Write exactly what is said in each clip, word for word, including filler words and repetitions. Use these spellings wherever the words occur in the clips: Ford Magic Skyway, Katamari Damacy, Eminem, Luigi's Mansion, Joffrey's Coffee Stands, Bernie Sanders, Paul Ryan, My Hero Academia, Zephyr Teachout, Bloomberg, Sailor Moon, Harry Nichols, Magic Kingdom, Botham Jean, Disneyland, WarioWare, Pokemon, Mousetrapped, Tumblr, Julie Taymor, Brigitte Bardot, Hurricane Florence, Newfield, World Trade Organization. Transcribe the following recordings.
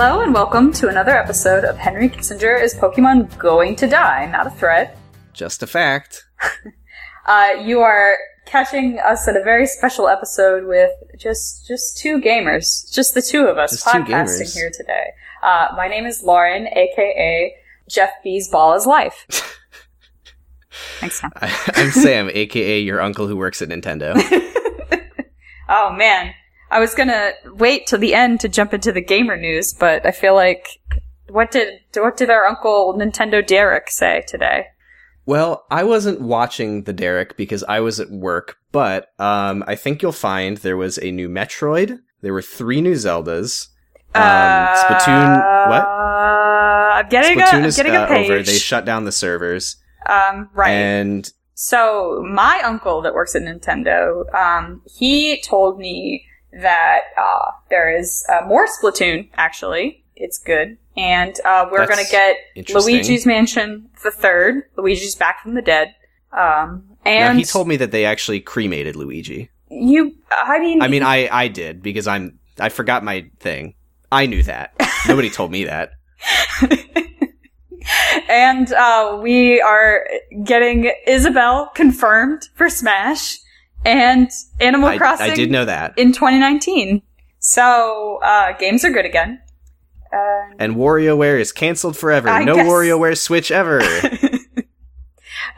Hello and welcome to another episode of Henry Kissinger is Pokemon Going to Die? Not a threat. Just a fact. uh, you are catching us at a very special episode with just just two gamers. Just the two of us just podcasting here today. Uh, my name is Lauren, a k a. Jeff B's Ball is Life. Thanks, Sam. I, I'm Sam, a k a your uncle who works at Nintendo. Oh, man. I was going to wait till the end to jump into the gamer news, but I feel like, what did what did our uncle Nintendo Derek say today? Well, I wasn't watching the Derek because I was at work, but um, I think you'll find there was a new Metroid, there were three new Zeldas, um, uh, Splatoon, what? I'm getting, Splatoon a, I'm getting is, a page. Uh, over. They shut down the servers. Um, right. And so my uncle that works at Nintendo, um, he told me that uh, there is uh, more Splatoon, actually. It's good. And uh, we're going to get Luigi's Mansion the third. Luigi's Back from the Dead. Um, and now, he told me that they actually cremated Luigi. You, I mean... I mean, I, I did, because I'm, I forgot my thing. I knew that. Nobody told me that. And uh, we are getting Isabelle confirmed for Smash. And Animal I, Crossing I did know that. In twenty nineteen. So, uh, games are good again. Uh, and WarioWare is canceled forever. I no guess. WarioWare Switch ever.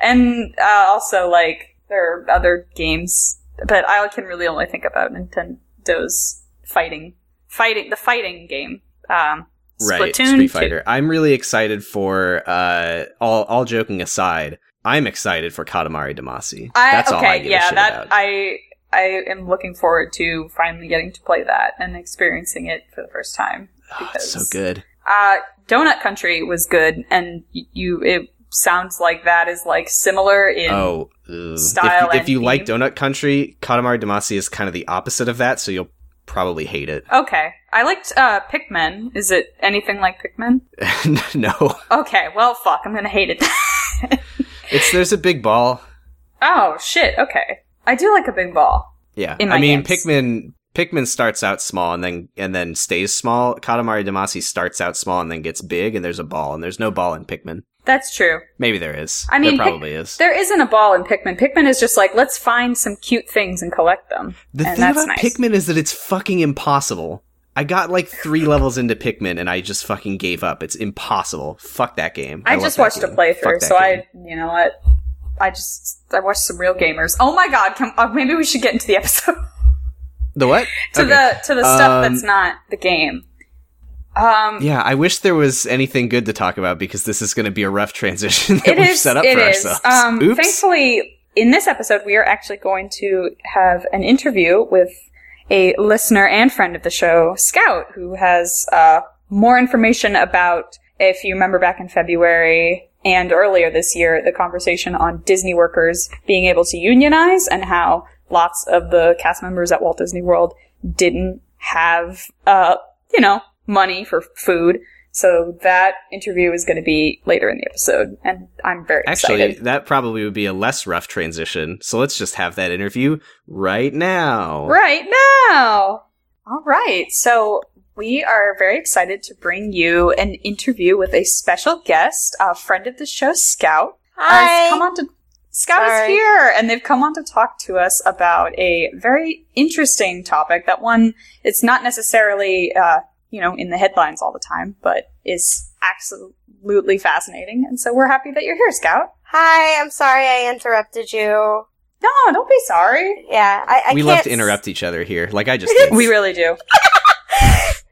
And uh, also, like, there are other games, but I can really only think about Nintendo's fighting, fighting the fighting game. Um, right, Splatoon Street Fighter. two. I'm really excited for, uh, all, all joking aside, I'm excited for Katamari Damacy. That's I, okay, all I give yeah, a shit that, about. I, I am looking forward to finally getting to play that and experiencing it for the first time. Because, oh, it's so good. Uh, Donut Country was good, and you it sounds like that is like similar in oh, style. If, if and you theme. Like Donut Country, Katamari Damacy is kind of the opposite of that, so you'll probably hate it. Okay. I liked uh, Pikmin. Is it anything like Pikmin? No. Okay, well, fuck. I'm going to hate it. It's there's a big ball. Oh shit! Okay, I do like a big ball. Yeah, in my I mean games. Pikmin. Pikmin starts out small and then and then stays small. Katamari Damacy starts out small and then gets big. And there's a ball. And there's no ball in Pikmin. That's true. Maybe there is. I mean, there probably Pik- is. There isn't a ball in Pikmin. Pikmin is just like let's find some cute things and collect them. The and thing that's about nice. Pikmin is that it's fucking impossible. I got like three levels into Pikmin and I just fucking gave up. It's impossible. Fuck that game. I, I just watched game. a playthrough, so game. I, you know what? I just, I watched some real gamers. Oh my god, can, uh, maybe we should get into the episode. The what? to okay. the to the stuff um, that's not the game. Um, yeah, I wish there was anything good to talk about because this is going to be a rough transition that we've is, set up it for is. ourselves. Um, Oops. Thankfully, in this episode, we are actually going to have an interview with a listener and friend of the show, Scout, who has uh, more information about, if you remember back in February and earlier this year, the conversation on Disney workers being able to unionize and how lots of the cast members at Walt Disney World didn't have, uh, you know, money for food. So that interview is going to be later in the episode, and I'm very excited. Actually, that probably would be a less rough transition, so let's just have that interview right now. Right now! All right, so we are very excited to bring you an interview with a special guest, a friend of the show, Scout. Hi! Uh, come on to- Scout Sorry. is here, and they've come on to talk to us about a very interesting topic, that one, it's not necessarily... Uh, you know, in the headlines all the time, but is absolutely fascinating. And so we're happy that you're here, Scout. Hi, I'm sorry I interrupted you. No, don't be sorry. Yeah, I, I We can't love to interrupt each other here, like I just did. We really do.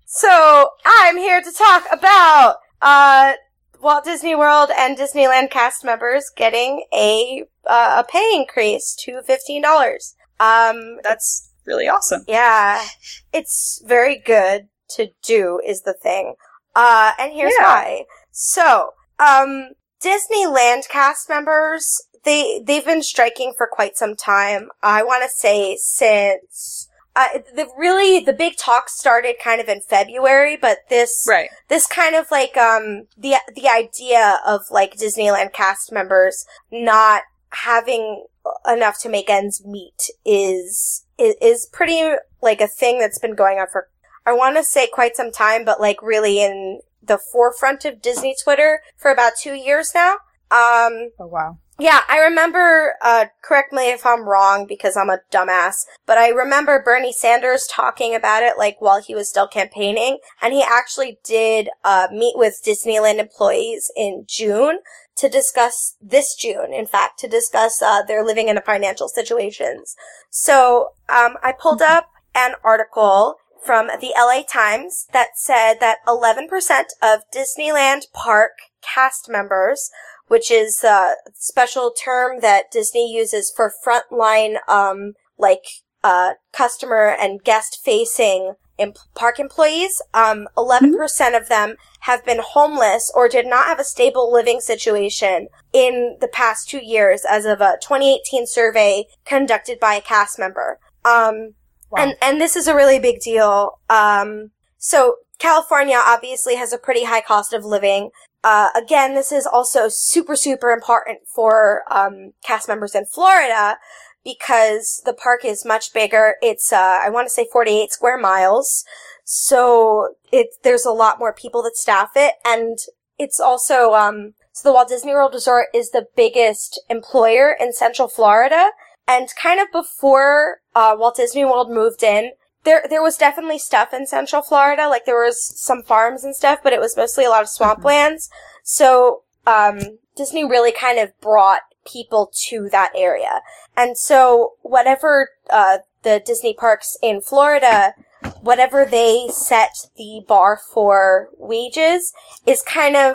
So, I'm here to talk about uh, Walt Disney World and Disneyland cast members getting a uh, a pay increase to fifteen dollars. Um, That's really awesome. Yeah, it's very good. To do is the thing. Uh, and here's yeah. why. So, um, Disneyland cast members, they, they've been striking for quite some time. I want to say since, uh, the really, the big talk started kind of in February, but this, right. this kind of like, um, the, the idea of like Disneyland cast members not having enough to make ends meet is, is, is pretty like a thing that's been going on for I want to say quite some time, but like really in the forefront of Disney Twitter for about two years now. Um, oh, wow. Yeah, I remember, uh, correct me if I'm wrong because I'm a dumbass, but I remember Bernie Sanders talking about it, like, while he was still campaigning, and he actually did, uh, meet with Disneyland employees in June to discuss, this June, in fact, to discuss, uh, their living and the financial situations. So, um, I pulled up an article from the L A Times that said that eleven percent of Disneyland Park cast members, which is a special term that Disney uses for frontline, um, like, uh, customer and guest-facing imp- park employees. Um, eleven percent mm-hmm. of them have been homeless or did not have a stable living situation in the past two years as of a twenty eighteen survey conducted by a cast member. Um, wow. and, and this is a really big deal. Um, so California obviously has a pretty high cost of living. Uh, again, this is also super, super important for, um, cast members in Florida because the park is much bigger. It's, uh, I want to say forty-eight square miles. So it, there's a lot more people that staff it. And it's also, um, so the Walt Disney World Resort is the biggest employer in Central Florida. And kind of before, uh, Walt Disney World moved in, There there was definitely stuff in Central Florida, like there was some farms and stuff, but it was mostly a lot of swamplands. So um Disney really kind of brought people to that area. And so whatever uh the Disney parks in Florida, whatever they set the bar for wages is kind of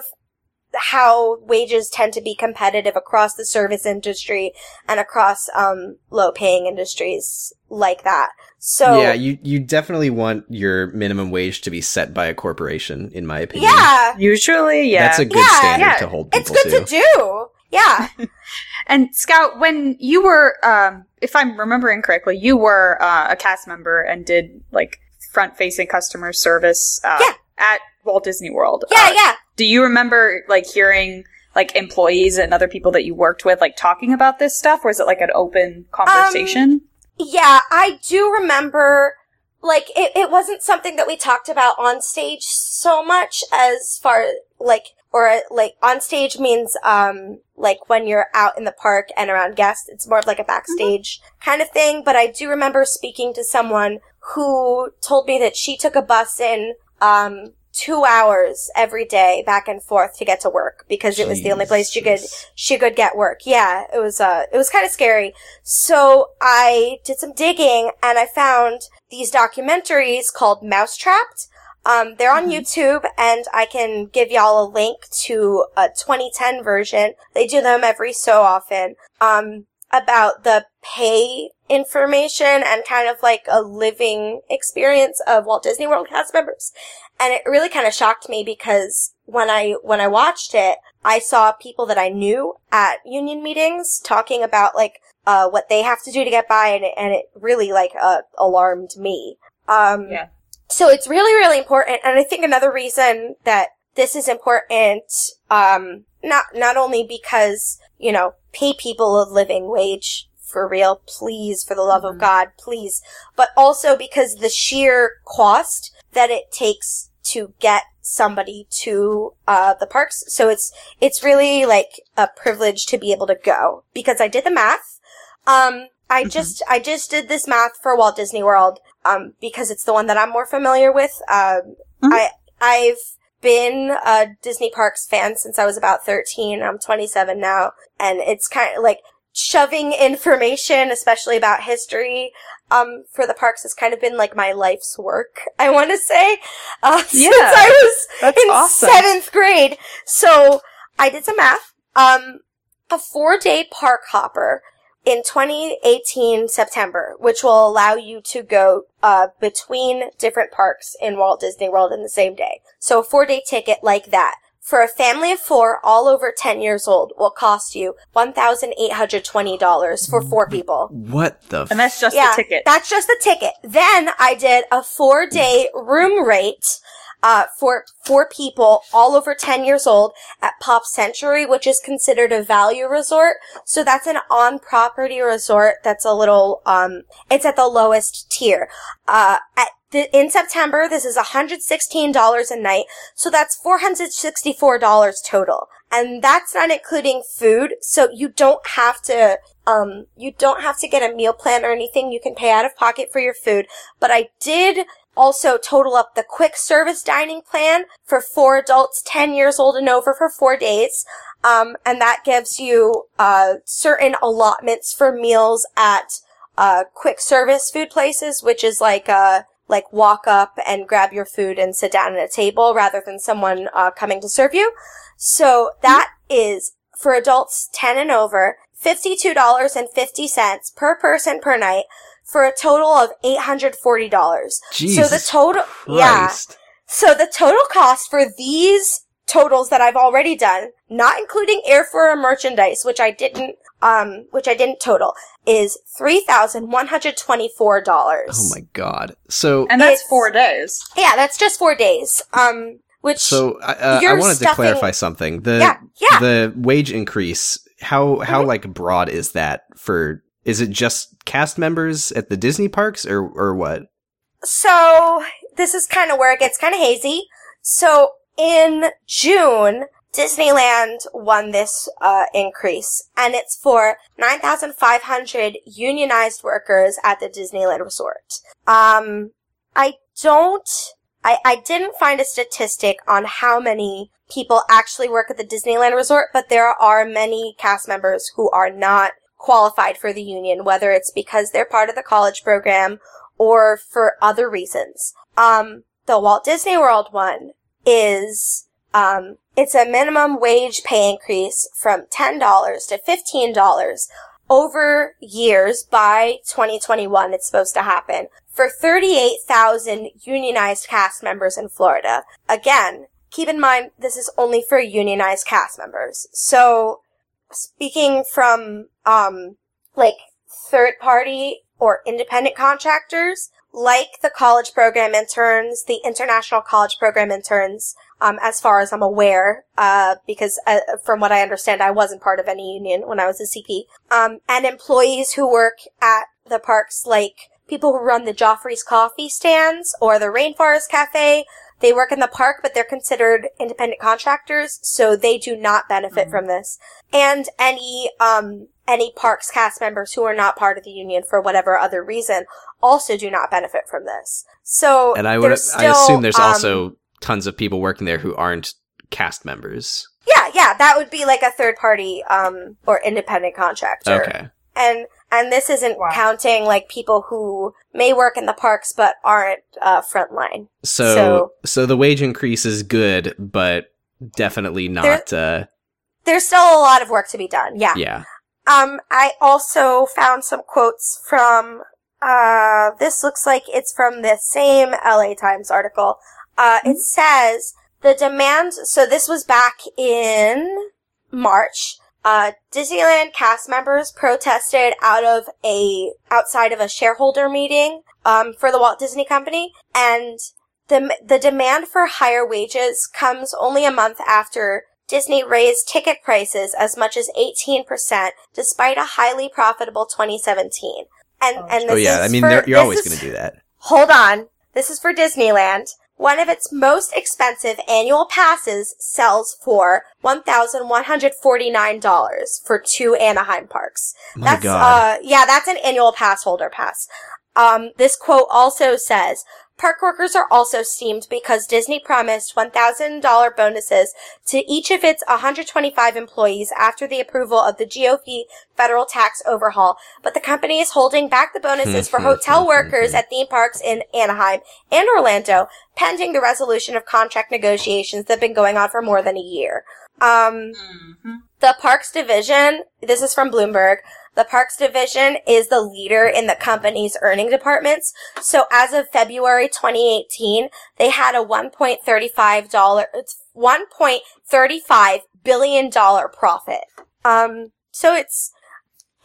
how wages tend to be competitive across the service industry and across um low-paying industries like that. So yeah, you you definitely want your minimum wage to be set by a corporation, in my opinion. Yeah, usually, yeah, that's a good yeah, standard yeah. to hold people to. It's good to, to do, yeah. And Scout, when you were, um if I'm remembering correctly, you were uh, a cast member and did like front-facing customer service uh, yeah. at Walt Disney World. Yeah, uh, yeah. Do you remember, like, hearing, like, employees and other people that you worked with, like, talking about this stuff? Or is it, like, an open conversation? Um, yeah, I do remember, like, it, it wasn't something that we talked about on stage so much as far, like, or, like, on stage means, um, like, when you're out in the park and around guests. It's more of, like, a backstage mm-hmm. kind of thing. But I do remember speaking to someone who told me that she took a bus in, um... two hours every day back and forth to get to work because it was Jeez. the only place she could, she could get work. Yeah, it was, uh, it was kind of scary. So I did some digging and I found these documentaries called Mousetrapped. Um, they're on mm-hmm. YouTube and I can give y'all a link to a twenty ten version. They do them every so often. Um, about the pay information and kind of like a living experience of Walt Disney World cast members. And it really kind of shocked me because when I, when I watched it, I saw people that I knew at union meetings talking about like, uh, what they have to do to get by. And it, and it really like, uh, alarmed me. Um, yeah. So it's really, really important. And I think another reason that this is important, um, not, not only because, you know, pay people a living wage for real, please, for the love mm-hmm. of God, please, but also because the sheer cost that it takes to get somebody to uh the parks. So it's it's really like a privilege to be able to go because I did the math. Um I mm-hmm. just I just did this math for Walt Disney World um because it's the one that I'm more familiar with. Um mm-hmm. I I've been a Disney Parks fan since I was about thirteen. I'm twenty-seven now and it's kind of like shoving information, especially about history, um, for the parks has kind of been like my life's work, I want to say, uh, yeah, since I was in awesome. seventh grade. So I did some math. Um, a four-day park hopper in twenty eighteen September, which will allow you to go uh between different parks in Walt Disney World in the same day. So a four-day ticket like that for a family of four, all over ten years old, will cost you one thousand eight hundred twenty dollars for four people. What the? F- and that's just yeah, the ticket. That's just the ticket. Then I did a four-day room rate uh for four people, all over ten years old, at Pop Century, which is considered a value resort. So that's an on-property resort that's a little um it's at the lowest tier. Uh at th- in September, this is one hundred sixteen dollars a night, so that's four hundred sixty-four dollars total. And that's not including food, so you don't have to, um, you don't have to get a meal plan or anything. You can pay out of pocket for your food. But I did also total up the quick service dining plan for four adults, ten years old and over, for four days. Um, and that gives you, uh, certain allotments for meals at, uh, quick service food places, which is like, uh, like walk up and grab your food and sit down at a table rather than someone, uh, coming to serve you. So that is, for adults ten and over, fifty-two dollars and fifty cents per person per night, for a total of eight hundred forty dollars. Jesus so the total, Christ. Yeah. So the total cost for these totals that I've already done, not including airfare or merchandise, which I didn't, um, which I didn't total, is three thousand one hundred twenty-four dollars. Oh my God. So. And that's four days. Yeah, that's just four days. Um, which. So, uh, I wanted stuffing, to clarify something. The, yeah, yeah. The wage increase, how, how mm-hmm. like broad is that for, is it just cast members at the Disney parks or, or what? So this is kind of where it gets kind of hazy. So, in June, Disneyland won this uh increase, and it's for nine thousand five hundred unionized workers at the Disneyland Resort. Um, I don't, I, I didn't find a statistic on how many people actually work at the Disneyland Resort, but there are many cast members who are not qualified for the union, whether it's because they're part of the college program or for other reasons. Um, the Walt Disney World one is, um, it's a minimum wage pay increase from ten dollars to fifteen dollars over years. By twenty twenty-one, it's supposed to happen for thirty-eight thousand unionized cast members in Florida. Again, keep in mind, this is only for unionized cast members. So speaking from, um, like third party or independent contractors, like the college program interns, the international college program interns, um, as far as I'm aware, uh, because uh, from what I understand, I wasn't part of any union when I was a C P, um, and employees who work at the parks, like people who run the Joffrey's coffee stands or the Rainforest Cafe. They work in the park, but they're considered independent contractors, so they do not benefit mm-hmm. from this. And any, um, any parks cast members who are not part of the union for whatever other reason also do not benefit from this. So, and I would, still, I assume there's um, also tons of people working there who aren't cast members. Yeah, yeah, that would be like a third party, um, or independent contractor. Okay. And, and this isn't wow. counting like people who may work in the parks but aren't, uh, frontline. So, so, so the wage increase is good, but definitely not, there, uh, there's still a lot of work to be done. Yeah. Yeah. Um, I also found some quotes from, uh, this looks like it's from the same L A Times article. Uh, it says, the demand, so this was back in March, uh, Disneyland cast members protested out of a, outside of a shareholder meeting, um, for the Walt Disney Company, and the, the demand for higher wages comes only a month after Disney raised ticket prices as much as eighteen percent, despite a highly profitable twenty seventeen. And, and this oh yeah, is I mean, for, you're always going to do that. Hold on. This is for Disneyland. One of its most expensive annual passes sells for one thousand one hundred forty-nine dollars for two Anaheim parks. My that's, God. Uh, yeah, that's an annual pass holder pass. Um, this quote also says, park workers are also steamed because Disney promised one thousand dollars bonuses to each of its one hundred twenty-five employees after the approval of the G O P federal tax overhaul, but the company is holding back the bonuses for hotel workers at theme parks in Anaheim and Orlando, pending the resolution of contract negotiations that have been going on for more than a year. Um, mm-hmm. The Parks Division, this is from Bloomberg, the Parks Division is the leader in the company's earning departments. So as of February twenty eighteen, they had a one dollar thirty-five billion dollars profit. Um, so it's,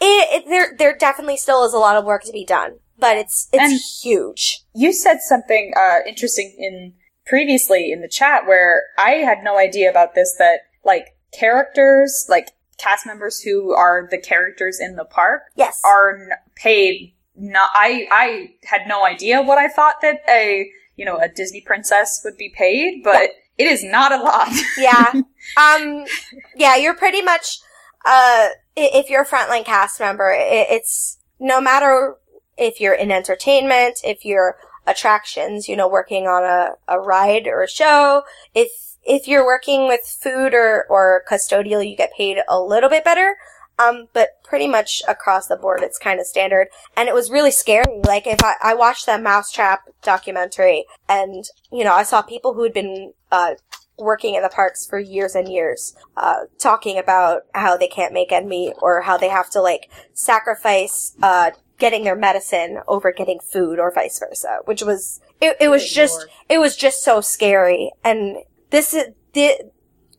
it, it, there, there definitely still is a lot of work to be done, but it's, it's and huge. You said something, uh, interesting in previously in the chat where I had no idea about this, that like characters, like, cast members who are the characters in the park yes. are paid not, I, I had no idea what I thought that a, you know, a Disney princess would be paid, but yeah. It is not a lot. Yeah. Um, yeah, you're pretty much, uh, if you're a frontline cast member, it's no matter if you're in entertainment, if you're attractions, you know, working on a, a ride or a show, if, if you're working with food or, or custodial, you get paid a little bit better. Um, but pretty much across the board, it's kind of standard. And it was really scary. Like, if I, I watched that Mousetrapped documentary and, you know, I saw people who had been, uh, working in the parks for years and years, uh, talking about how they can't make end meet or how they have to, like, sacrifice, uh, getting their medicine over getting food or vice versa, which was, it, it was just, it was just so scary. And this is,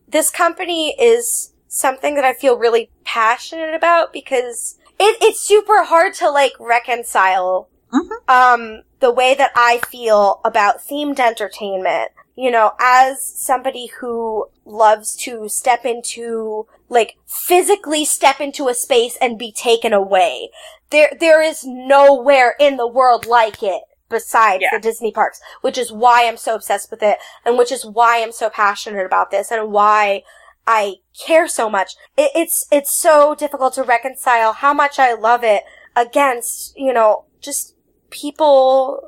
this company is something that I feel really passionate about because it, it's super hard to, like, reconcile, mm-hmm. um, the way that I feel about themed entertainment. You know, as somebody who loves to step into, like, physically step into a space and be taken away. There, there is nowhere in the world like it besides yeah. the Disney parks, which is why I'm so obsessed with it and which is why I'm so passionate about this and why I care so much. It, it's, it's so difficult to reconcile how much I love it against, you know, just people...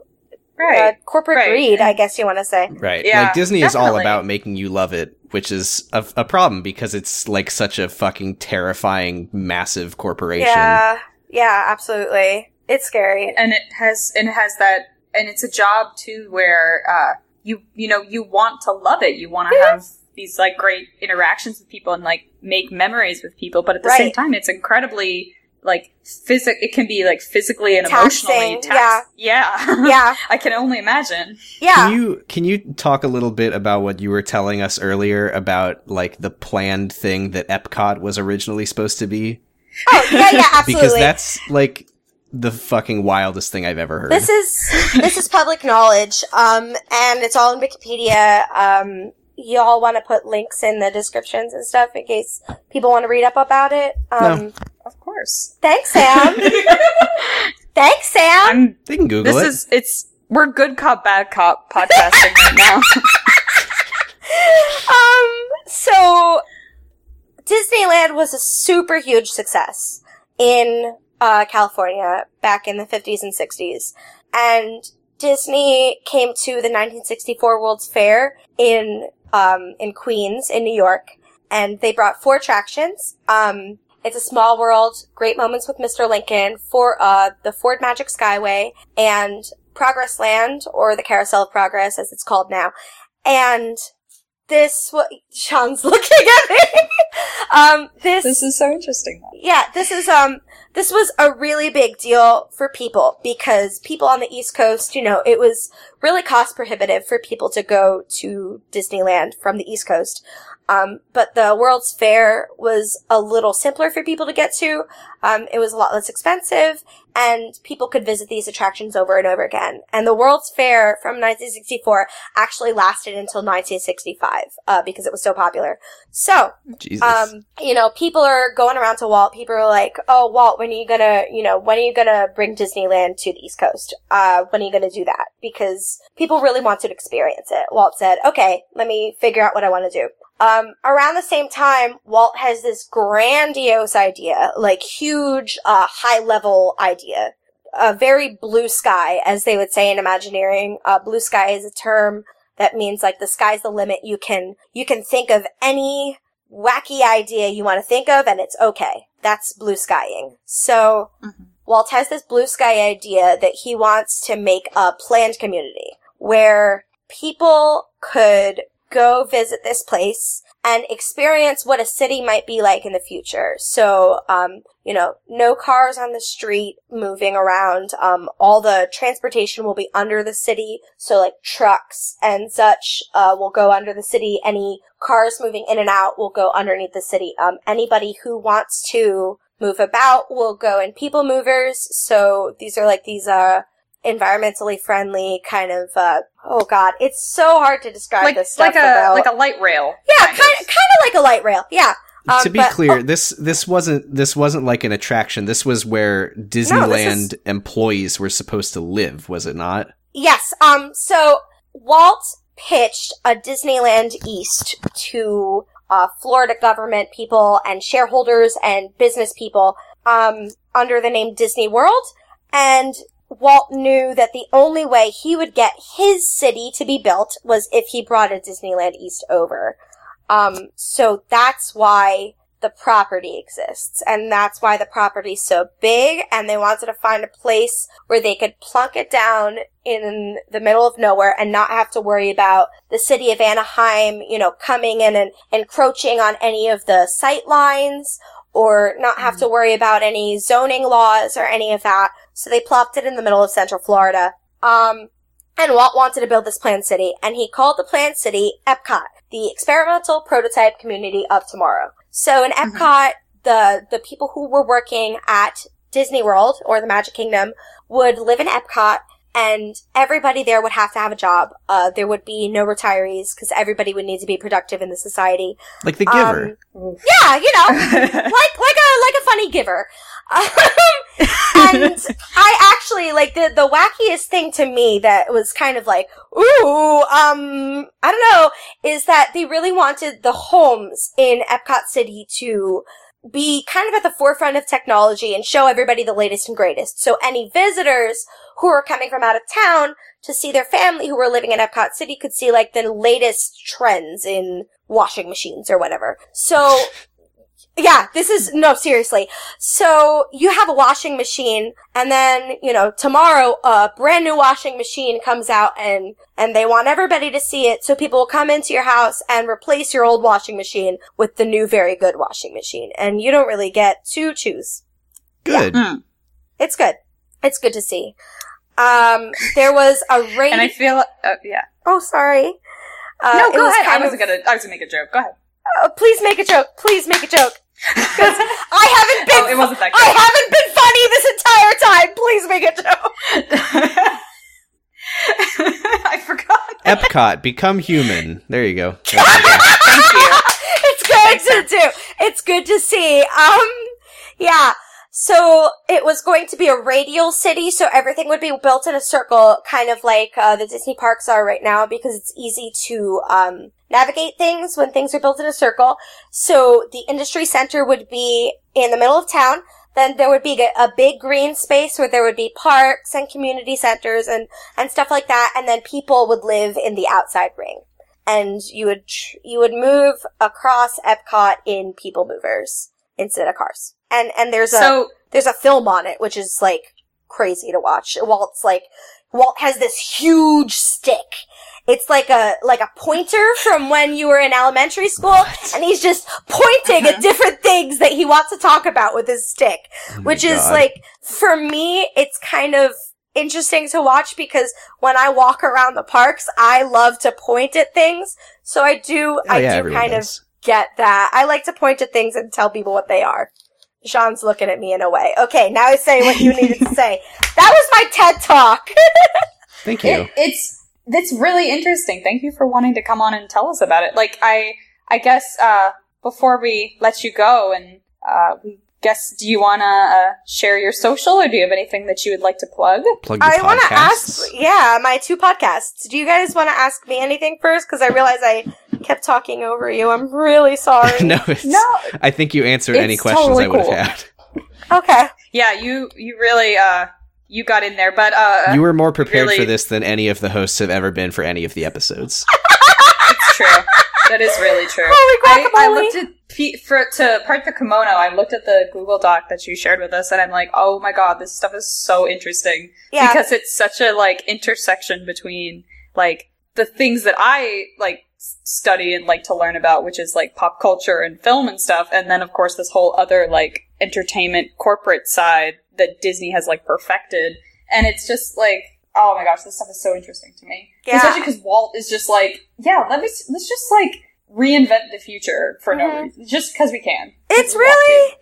Right. Uh, corporate right. greed, I guess you want to say. Right. Yeah, like, Disney definitely. Is all about making you love it, which is a, a problem because it's, like, such a fucking terrifying, massive corporation. Yeah. Yeah, absolutely. It's scary. And it has, and it has that, and it's a job, too, where, uh, you, you know, you want to love it. You want to yeah. have these, like, great interactions with people and, like, make memories with people. But at the right. same time, it's incredibly... like, physic, it can be, like, physically and Taxing, emotionally taxed. Yeah. Yeah. yeah. I can only imagine. Yeah. Can you, can you talk a little bit about what you were telling us earlier about, like, the planned thing that Epcot was originally supposed to be? Oh, yeah, yeah, absolutely. Because that's, like, the fucking wildest thing I've ever heard. This is, this is public knowledge, um, and it's all in Wikipedia, um, y'all want to put links in the descriptions and stuff in case people want to read up about it. Um, no. Of course. Thanks, Sam. Thanks, Sam. I'm, they can Google this it. Is, it's, we're good cop, bad cop podcasting right now. um, so Disneyland was a super huge success in uh, California back in the fifties and sixties. And Disney came to the nineteen sixty-four World's Fair in um in Queens, in New York, and they brought four attractions. Um, It's a Small World, Great Moments with Mister Lincoln, for uh the Ford Magic Skyway, and Progress Land, or the Carousel of Progress, as it's called now. And this, what Sean's looking at me. um, this this is so interesting. Yeah, this is um. This was a really big deal for people because people on the East Coast, you know, it was really cost prohibitive for people to go to Disneyland from the East Coast. Um, but the World's Fair was a little simpler for people to get to. Um, it was a lot less expensive, and people could visit these attractions over and over again. And the World's Fair from nineteen sixty-four actually lasted until nineteen sixty-five, uh, because it was so popular. So, Jesus. um, you know, people are going around to Walt. People are like, oh, Walt, when are you gonna, you know, when are you gonna bring Disneyland to the East Coast? Uh, when are you gonna do that? Because people really want to experience it. Walt said, okay, let me figure out what I want to do. Um, around the same time, Walt has this grandiose idea, like huge, uh, high-level idea. A very blue sky, as they would say in Imagineering. Uh, blue sky is a term that means, like, the sky's the limit. You can, you can think of any wacky idea you want to think of, and it's okay. That's blue skying. So, mm-hmm. Walt has this blue sky idea that he wants to make a planned community where people could go visit this place and experience what a city might be like in the future. So, um, you know, no cars on the street moving around. Um, all the transportation will be under the city. So, like, trucks and such, uh, will go under the city. Any cars moving in and out will go underneath the city. Um, anybody who wants to move about will go in people movers. So these are, like, these, uh, environmentally friendly kind of, uh, oh god, it's so hard to describe like, this stuff. Like a, without... like a light rail. Yeah, kind of, kind of like a light rail, yeah. Um, to be but, clear, oh, this this wasn't this wasn't like an attraction. This was where Disneyland no, is... employees were supposed to live, was it not? Yes. Um. So Walt pitched a Disneyland East to uh, Florida government people and shareholders and business people um, under the name Disney World. And Walt knew that the only way he would get his city to be built was if he brought a Disneyland East over. Um, so that's why the property exists, and that's why the property's so big, and they wanted to find a place where they could plunk it down in the middle of nowhere and not have to worry about the city of Anaheim, you know, coming in and encroaching on any of the sight lines, or not have to worry about any zoning laws or any of that. So they plopped it in the middle of Central Florida. Um, and Walt wanted to build this planned city, and he called the planned city Epcot, the experimental prototype community of tomorrow. So in Epcot, mm-hmm. the the people who were working at Disney World or the Magic Kingdom would live in Epcot, and everybody there would have to have a job. Uh, there would be no retirees because everybody would need to be productive in the society. Like the Giver. Um, yeah, you know, like like a like a funny Giver. Um, and I actually, like, the, the wackiest thing to me that was kind of like, ooh, um, I don't know, is that they really wanted the homes in Epcot City to be kind of at the forefront of technology and show everybody the latest and greatest. So any visitors who are coming from out of town to see their family who were living in Epcot City could see, like, the latest trends in washing machines or whatever. So... Yeah, this is, no, seriously. So you have a washing machine, and then, you know, tomorrow a brand new washing machine comes out, and, and they want everybody to see it, so people will come into your house and replace your old washing machine with the new very good washing machine. And you don't really get to choose. Good. Yeah. Mm. It's good. It's good to see. Um, there was a rain. And I feel, oh, yeah. Oh, sorry. Uh, no, go ahead. I wasn't gonna, I was gonna make a joke. Go ahead. Oh, please make a joke. Please make a joke. Because I haven't been. Oh, it wasn't that good. I haven't been funny this entire time. Please make a joke. I forgot. Epcot, become human. There you go. There you go. Thank you. It's good to do. It's good to see. Um, yeah. So it was going to be a radial city, so everything would be built in a circle, kind of like uh, the Disney parks are right now, because it's easy to um navigate things when things are built in a circle. So the industry center would be in the middle of town. Then there would be a big green space where there would be parks and community centers and, and stuff like that, and then people would live in the outside ring. And you would you would move across Epcot in people movers instead of cars. And and there's so, a there's a film on it, which is, like, crazy to watch. Walt's like Walt has this huge stick. It's like a like a pointer from when you were in elementary school, what? And he's just pointing uh-huh. at different things that he wants to talk about with his stick. Oh which is God. Like, for me, it's kind of interesting to watch because when I walk around the parks, I love to point at things. So I do oh, I yeah, do kind does. of get that. I like to point at things and tell people what they are. Sean's looking at me in a way. Okay, now I say what you needed to say. That was my TED Talk. Thank you. It, it's it's really interesting. Thank you for wanting to come on and tell us about it. Like, I I guess uh, before we let you go, and uh, we guess, do you want to uh, share your social, or do you have anything that you would like to plug? Plug your I want to ask, yeah, my two podcasts. Do you guys want to ask me anything first? Because I realize I... kept talking over you. I'm really sorry. no, it's, no, I think you answered any questions totally I would cool. have had. Okay. Yeah, you you really uh you got in there, but uh you were more prepared really... for this than any of the hosts have ever been for any of the episodes. It's true. That is really true. Holy guacamole. I, I looked at for to part the kimono. I looked at the Google Doc that you shared with us, and I'm like, oh my god, this stuff is so interesting. Yeah. Because it's such a like intersection between like the things that I like. Study and like to learn about, which is like pop culture and film and stuff, and then of course this whole other like entertainment corporate side that Disney has like perfected, and it's just like, oh my gosh, this stuff is so interesting to me. Yeah. Especially because Walt is just like, yeah, let me let's just like reinvent the future for mm-hmm. no reason, just because we can. It's really.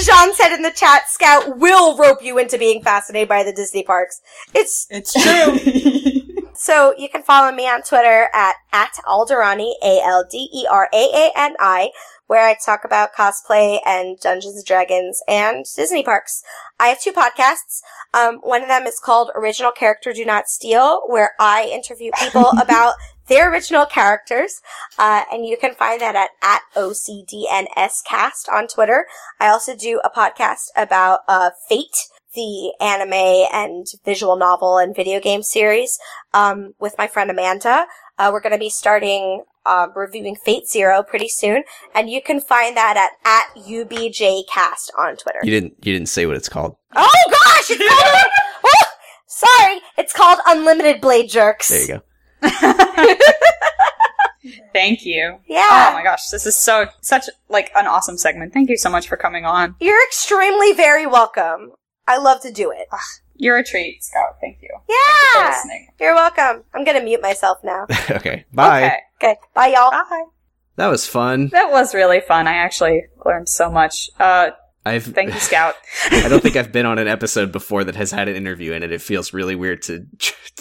Jean said in the chat, Scout will rope you into being fascinated by the Disney parks. It's it's true. So you can follow me on Twitter at, at Alderani, A L D E R A A N I, where I talk about cosplay and Dungeons and Dragons and Disney parks. I have two podcasts. Um, one of them is called Original Character Do Not Steal, where I interview people about their original characters. Uh, and you can find that at, at O C D N S cast on Twitter. I also do a podcast about uh, Fate, the anime and visual novel and video game series, um, with my friend Amanda. Uh, we're going to be starting uh, reviewing Fate Zero pretty soon, and you can find that at, at U B J cast on Twitter. You didn't you didn't say what it's called. Oh gosh! It's called, oh, sorry, it's called Unlimited Blade Jerks. There you go. Thank you. Yeah. Oh my gosh, this is so such like an awesome segment. Thank you so much for coming on. You're extremely very welcome. I love to do it. Ugh, you're a treat, Scout. Thank you. Yeah. Thank you for listening. You're welcome. I'm going to mute myself now. Okay. Bye. Okay. Okay. Bye, y'all. Bye. That was fun. That was really fun. I actually learned so much. Uh, I've, thank you, Scout. I don't think I've been on an episode before that has had an interview in it. It feels really weird to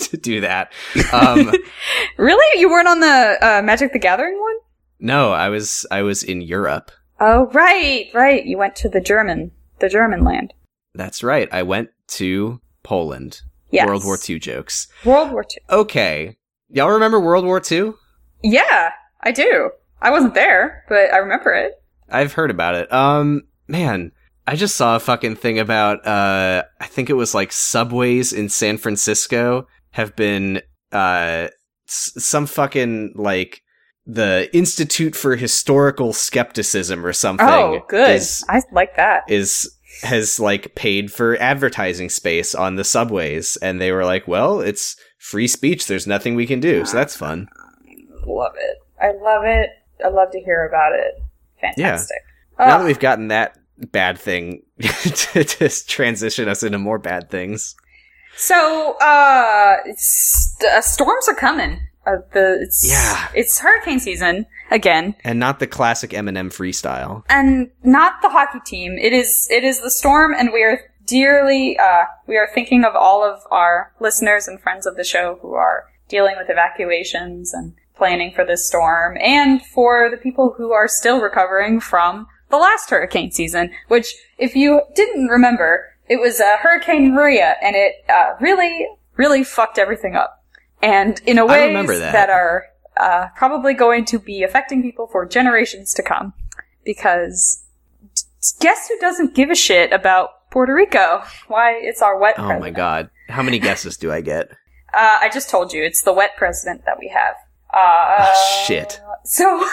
to do that. Um, really? You weren't on the uh, Magic the Gathering one? No, I was. I was in Europe. Oh, right. Right. You went to the German, the German land. That's right. I went to Poland. Yes. World War Two jokes. World War Two. Okay. Y'all remember World War Two? Yeah, I do. I wasn't there, but I remember it. I've heard about it. Um, man, I just saw a fucking thing about, uh, I think it was like subways in San Francisco have been, uh, s- some fucking like the Institute for Historical Skepticism or something. Oh, good. Is, I like that. Is... has like paid for advertising space on the subways, and they were like, well, it's free speech, there's nothing we can do. So that's fun. Love it. I love it. I love to hear about it. Fantastic. Yeah. Oh. Now that we've gotten that bad thing to just transition us into more bad things. So uh, st- uh storms are coming. Uh, the it's, yeah, it's hurricane season again, and not the classic Eminem freestyle, and not the hockey team. It is it is the storm, and we are dearly uh, we are thinking of all of our listeners and friends of the show who are dealing with evacuations and planning for this storm, and for the people who are still recovering from the last hurricane season, which, if you didn't remember, it was uh, Hurricane Maria, and it uh, really really fucked everything up. And in a way that. that are uh, probably going to be affecting people for generations to come. Because d- guess who doesn't give a shit about Puerto Rico? Why, it's our wet oh president. Oh my god. How many guesses do I get? uh, I just told you. It's the wet president that we have. Uh, oh, shit. So.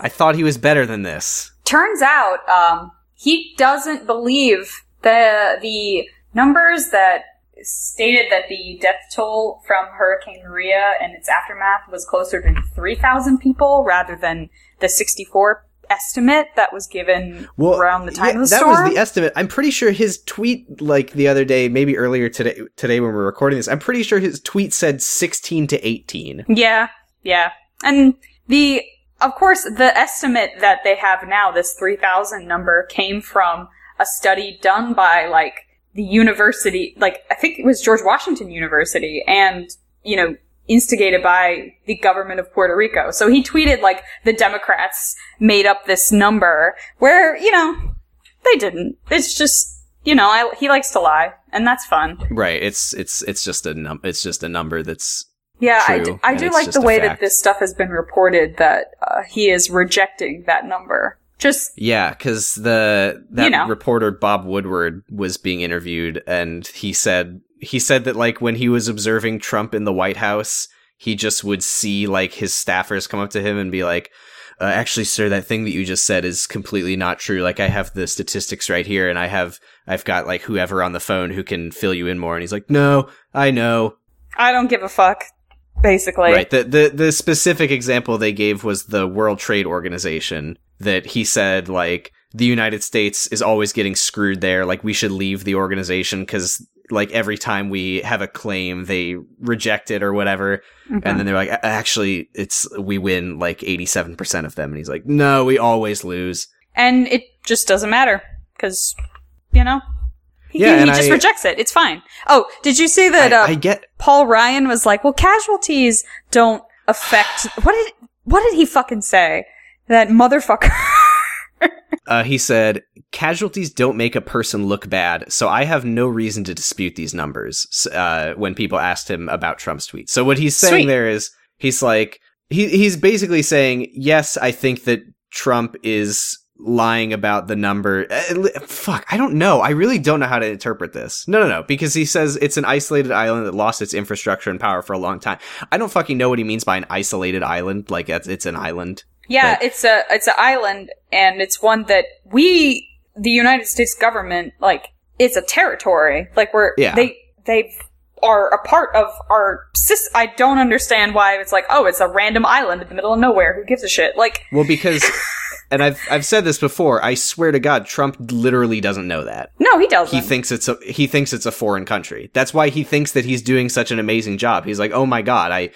I thought he was better than this. Turns out um, he doesn't believe the the numbers that stated that the death toll from Hurricane Maria and its aftermath was closer to three thousand people rather than the sixty-four estimate that was given well, around the time yeah, of the storm. That was the estimate. I'm pretty sure his tweet, like the other day, maybe earlier today, today when we were recording this, I'm pretty sure his tweet said sixteen to eighteen. Yeah, yeah. And the, of course, the estimate that they have now, this three thousand number, came from a study done by, like, the university, like, I think it was George Washington University, and, you know, instigated by the government of Puerto Rico. So he tweeted, like, the Democrats made up this number, where, you know, they didn't. It's just, you know, I, he likes to lie, and that's fun. Right. It's, it's, it's just a num, it's just a number that's yeah, true, I do, I do like the way that this stuff has been reported, that uh, he is rejecting that number. Just yeah, because the that you know. reporter Bob Woodward was being interviewed, and he said he said that like when he was observing Trump in the White House, he just would see like his staffers come up to him and be like, uh, "Actually, sir, that thing that you just said is completely not true. Like, I have the statistics right here, and I have I've got like whoever on the phone who can fill you in more." And he's like, "No, I know. I don't give a fuck." Basically, right. The the the specific example they gave was the World Trade Organization. That he said, like, the United States is always getting screwed there. Like, we should leave the organization because, like, every time we have a claim, they reject it or whatever. Mm-hmm. And then they're like, actually, it's we win, like, eighty-seven percent of them. And he's like, no, we always lose. And it just doesn't matter because, you know, He, yeah, he, and he just I, rejects it. It's fine. Oh, did you see that I, uh, I get... Paul Ryan was like, well, casualties don't affect... What did what did he fucking say? That motherfucker. uh, he said, casualties don't make a person look bad, so I have no reason to dispute these numbers uh, when people asked him about Trump's tweet. So what he's saying Sweet. there is, he's like... He He's basically saying, yes, I think that Trump is... lying about the number. Uh, fuck, I don't know. I really don't know how to interpret this. No, no, no. Because he says it's an isolated island that lost its infrastructure and power for a long time. I don't fucking know what he means by an isolated island. Like, it's, it's an island. Yeah, but it's a, it's an island, and it's one that we, the United States government, like, it's a territory. Like, we're, yeah. they, they are a part of our system. I don't understand why it's like, oh, it's a random island in the middle of nowhere. Who gives a shit? Like, well, because... And I've I've said this before. I swear to God, Trump literally doesn't know that. No, he doesn't. He thinks it's a he thinks it's a foreign country. That's why he thinks that he's doing such an amazing job. He's like, oh my God, I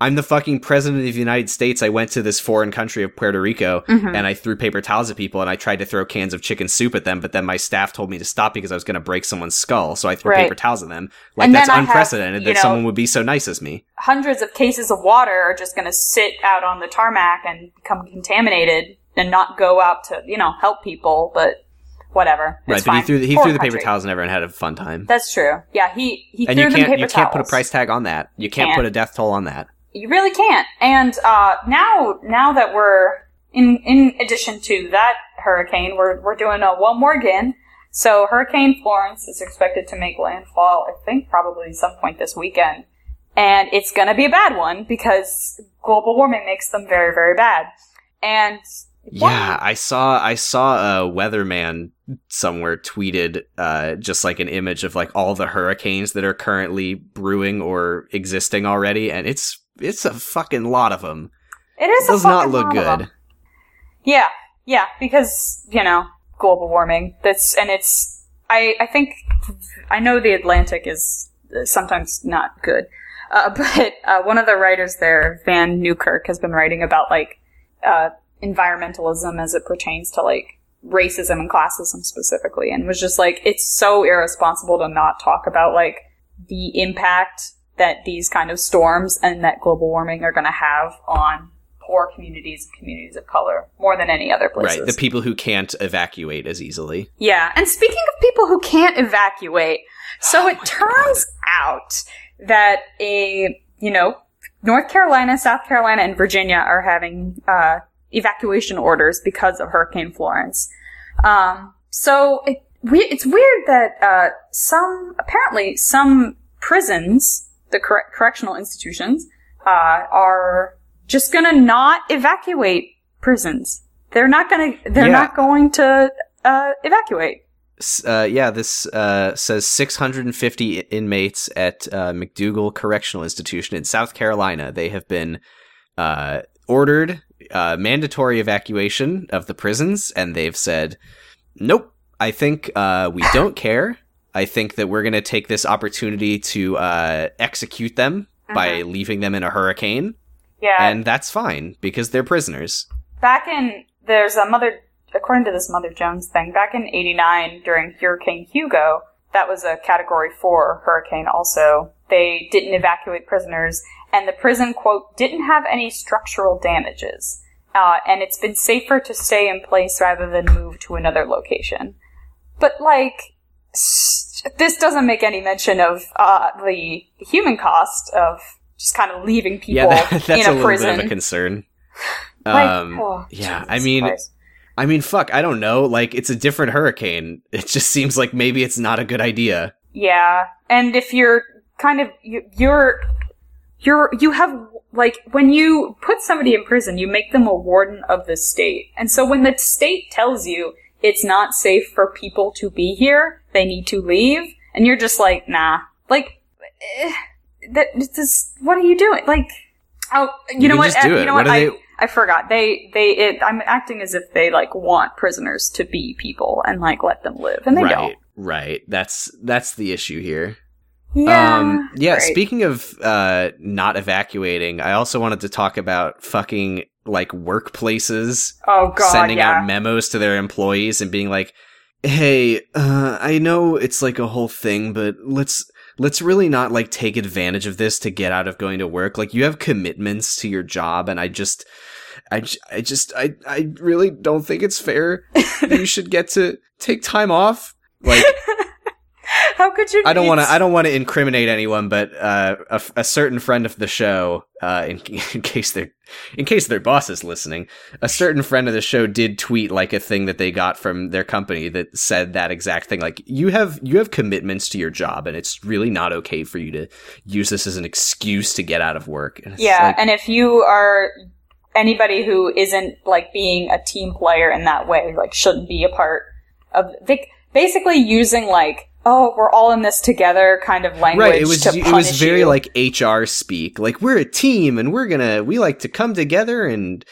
I'm the fucking president of the United States. I went to this foreign country of Puerto Rico mm-hmm. and I threw paper towels at people and I tried to throw cans of chicken soup at them, but then my staff told me to stop because I was going to break someone's skull, so I threw right. paper towels at them. Like, and that's unprecedented have, that know, someone would be so nice as me. Hundreds of cases of water are just going to sit out on the tarmac and become contaminated. And not go out to, you know, help people, but whatever. It's right, but fine. he threw the, he Poor threw the paper towels and everyone had a fun time. That's true. Yeah, he, he and threw the paper towels. And you can't put a price tag on that. You can't, can't put a death toll on that. You really can't. And uh, now now that we're, in in addition to that hurricane, we're we're doing a one more again. So Hurricane Florence is expected to make landfall, I think, probably some point this weekend. And it's going to be a bad one because global warming makes them very, very bad. And... What? Yeah, I saw I saw a weatherman somewhere tweeted uh, just like an image of like all the hurricanes that are currently brewing or existing already, and it's it's a fucking lot of them. It is. It does a fucking not look lot good. Yeah, yeah, because you know global warming. That's and it's I I think I know the Atlantic is sometimes not good, uh, but uh, one of the writers there, Van Newkirk, has been writing about like. Uh, environmentalism as it pertains to like racism and classism specifically, and was just like, it's so irresponsible to not talk about like the impact that these kind of storms and that global warming are going to have on poor communities and communities of color more than any other places. Right, the people who can't evacuate as easily. Yeah, and speaking of people who can't evacuate, so oh it turns God. out that a, you know, North Carolina, South Carolina, and Virginia are having, uh, evacuation orders because of Hurricane Florence. Um, so it, we, it's weird that uh, some, apparently some prisons, the cor- correctional institutions, uh, are just going to not evacuate prisons. They're not going to. They're yeah. not going to uh, evacuate. Uh, yeah, this uh, says six hundred fifty inmates at uh, McDougal Correctional Institution in South Carolina. They have been uh, ordered. Uh, mandatory evacuation of the prisons, and they've said, nope, I think uh, we don't care. I think that we're going to take this opportunity to uh, execute them mm-hmm. by leaving them in a hurricane. Yeah. And that's fine, because they're prisoners. Back in, there's a Mother, according to this Mother Jones thing, back in eighty-nine during Hurricane Hugo, that was a Category four hurricane also. They didn't evacuate prisoners, and the prison, quote, didn't have any structural damages. Uh, and it's been safer to stay in place rather than move to another location. But, like, st- this doesn't make any mention of uh, the human cost of just kind of leaving people yeah, that, that's in a, a prison. Little bit of a concern. like, um, oh, yeah, Jesus I mean... Christ. I mean, fuck, I don't know. Like, it's a different hurricane. It just seems like maybe it's not a good idea. Yeah. And if you're kind of, you, you're, you're, you have, like, when you put somebody in prison, you make them a warden of the state. And so when the state tells you it's not safe for people to be here, they need to leave, and you're just like, nah. Like, eh, that, this, what are you doing? Like, oh, you, you know what? Just do it. You know what? What are they- I, I forgot. They, they, it, I'm acting as if they, like, want prisoners to be people and, like, let them live. And they right, don't. Right. That's, that's the issue here. Yeah. Um, yeah. Right. Speaking of, uh, not evacuating, I also wanted to talk about fucking, like, workplaces. Oh, God. Sending yeah. out memos to their employees and being like, hey, uh, I know it's like a whole thing, but let's let's really not like take advantage of this to get out of going to work. Like, you have commitments to your job, and I just, I, I just, I, I really don't think it's fair that you should get to take time off. Like, how could you? I don't want to. I don't want to incriminate anyone, but uh, a, a certain friend of the show, uh, in, in case their, in case their boss is listening, a certain friend of the show did tweet like a thing that they got from their company that said that exact thing. Like, you have you have commitments to your job, and it's really not okay for you to use this as an excuse to get out of work. And yeah, like, and if you are anybody who isn't like being a team player in that way, like, shouldn't be a part of. They, basically using like, oh, we're all in this together kind of language. Right, it was, to it was very you. Like H R speak. Like, we're a team and we're gonna, we like to come together and,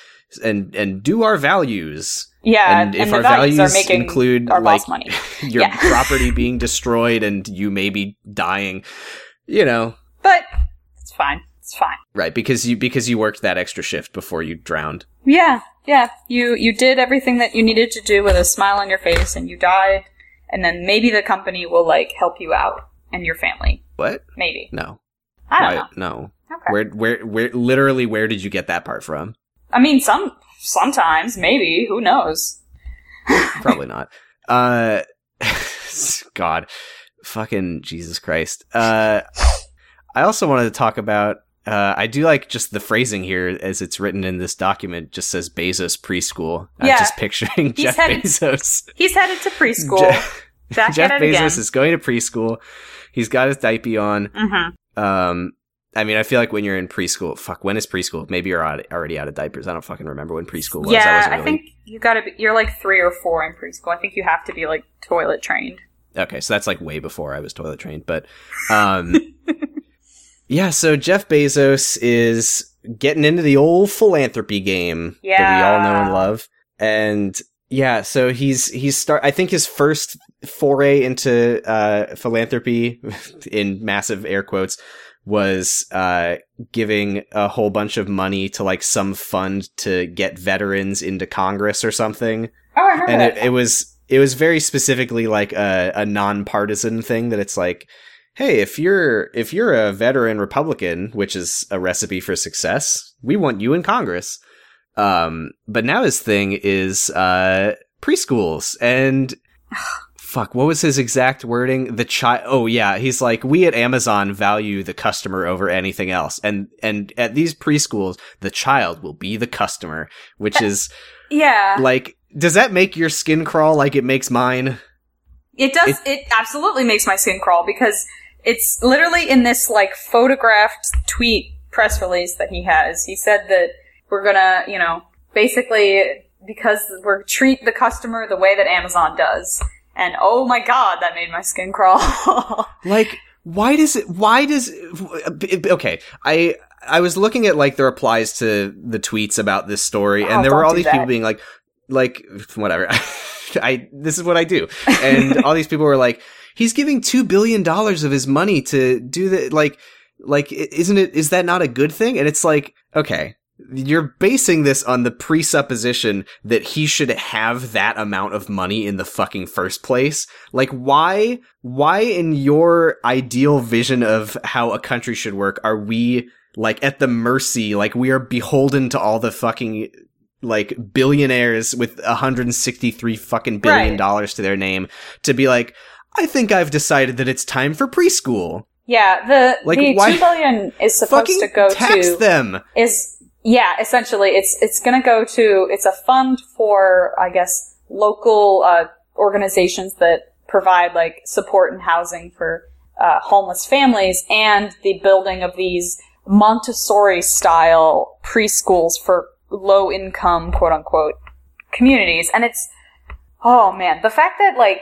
and, and do our values. Yeah. And if and our values, values are making include our like, boss money. your yeah. property being destroyed and you maybe dying, you know. But it's fine. It's fine. Right. Because you, because you worked that extra shift before you drowned. Yeah. Yeah. You, you did everything that you needed to do with a smile on your face and you died. And then maybe the company will, like, help you out and your family. What? Maybe. No. I don't Why, know. No. Okay. Where, where, where, literally, where did you get that part from? I mean, some, sometimes, maybe. Who knows? Probably not. Uh, God. Fucking Jesus Christ. Uh, I also wanted to talk about, uh, I do like just the phrasing here as it's written in this document. Just says Bezos preschool. Yeah. I'm just picturing he's Jeff headed, Bezos. He's headed to preschool. Je- Jeff Bezos again. is going to preschool. He's got his diaper on. Mm-hmm. Um, I mean, I feel like when you're in preschool, fuck, when is preschool? Maybe you're already out of diapers. I don't fucking remember when preschool was. Yeah, I, wasn't really... I think you gotta be, you're like three or four in preschool. I think you have to be like toilet trained. Okay, so that's like way before I was toilet trained, but. Um, Yeah, so Jeff Bezos is getting into the old philanthropy game yeah. that we all know and love. And yeah, so he's he's start I think his first foray into uh philanthropy in massive air quotes was uh giving a whole bunch of money to like some fund to get veterans into Congress or something. Oh, I heard and that. it it was it was very specifically like a, a nonpartisan thing that it's like, hey, if you're if you're a veteran Republican, which is a recipe for success, we want you in Congress. Um, but now his thing is uh, preschools and fuck, what was his exact wording? The child. Oh, yeah. He's like, we at Amazon value the customer over anything else. And and at these preschools, the child will be the customer, which is yeah. like, does that make your skin crawl like it makes mine? It does. It, it absolutely makes my skin crawl because. It's literally in this, like, photographed tweet press release that he has. He said that we're gonna, you know, basically because we're treat the customer the way that Amazon does. And oh my God, that made my skin crawl. Like, why does it, why does, okay, I, I was looking at, like, the replies to the tweets about this story oh, and there were all these that. people being like, like, whatever. I, this is what I do. And all these people were like, he's giving two billion dollars of his money to do that. Like, like, isn't it, is that not a good thing? And it's like, okay, you're basing this on the presupposition that he should have that amount of money in the fucking first place. Like, why, why in your ideal vision of how a country should work, are we like at the mercy, like we are beholden to all the fucking like billionaires with one hundred sixty-three fucking billion dollars right. to their name to be like, I think I've decided that it's time for preschool. Yeah, the, like, the two billion is supposed to go tax to them. Is yeah, essentially, it's it's going to go to it's a fund for I guess local uh, organizations that provide like support and housing for uh, homeless families and the building of these Montessori style preschools for low income quote unquote communities. And it's oh man, the fact that like.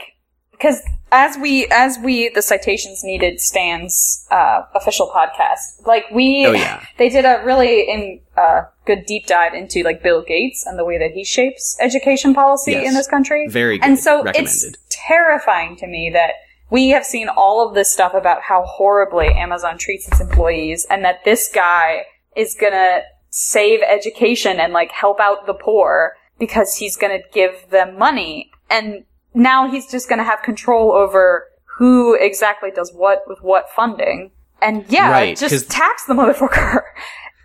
Because as we, as we, the Citations Needed Stands uh, official podcast, like we, oh, yeah. they did a really in, uh, good deep dive into like Bill Gates and the way that he shapes education policy yes. in this country. Very good. And so it's terrifying to me that we have seen all of this stuff about how horribly Amazon treats its employees and that this guy is going to save education and like help out the poor because he's going to give them money. And now he's just going to have control over who exactly does what with what funding. And yeah, right, just tax the motherfucker.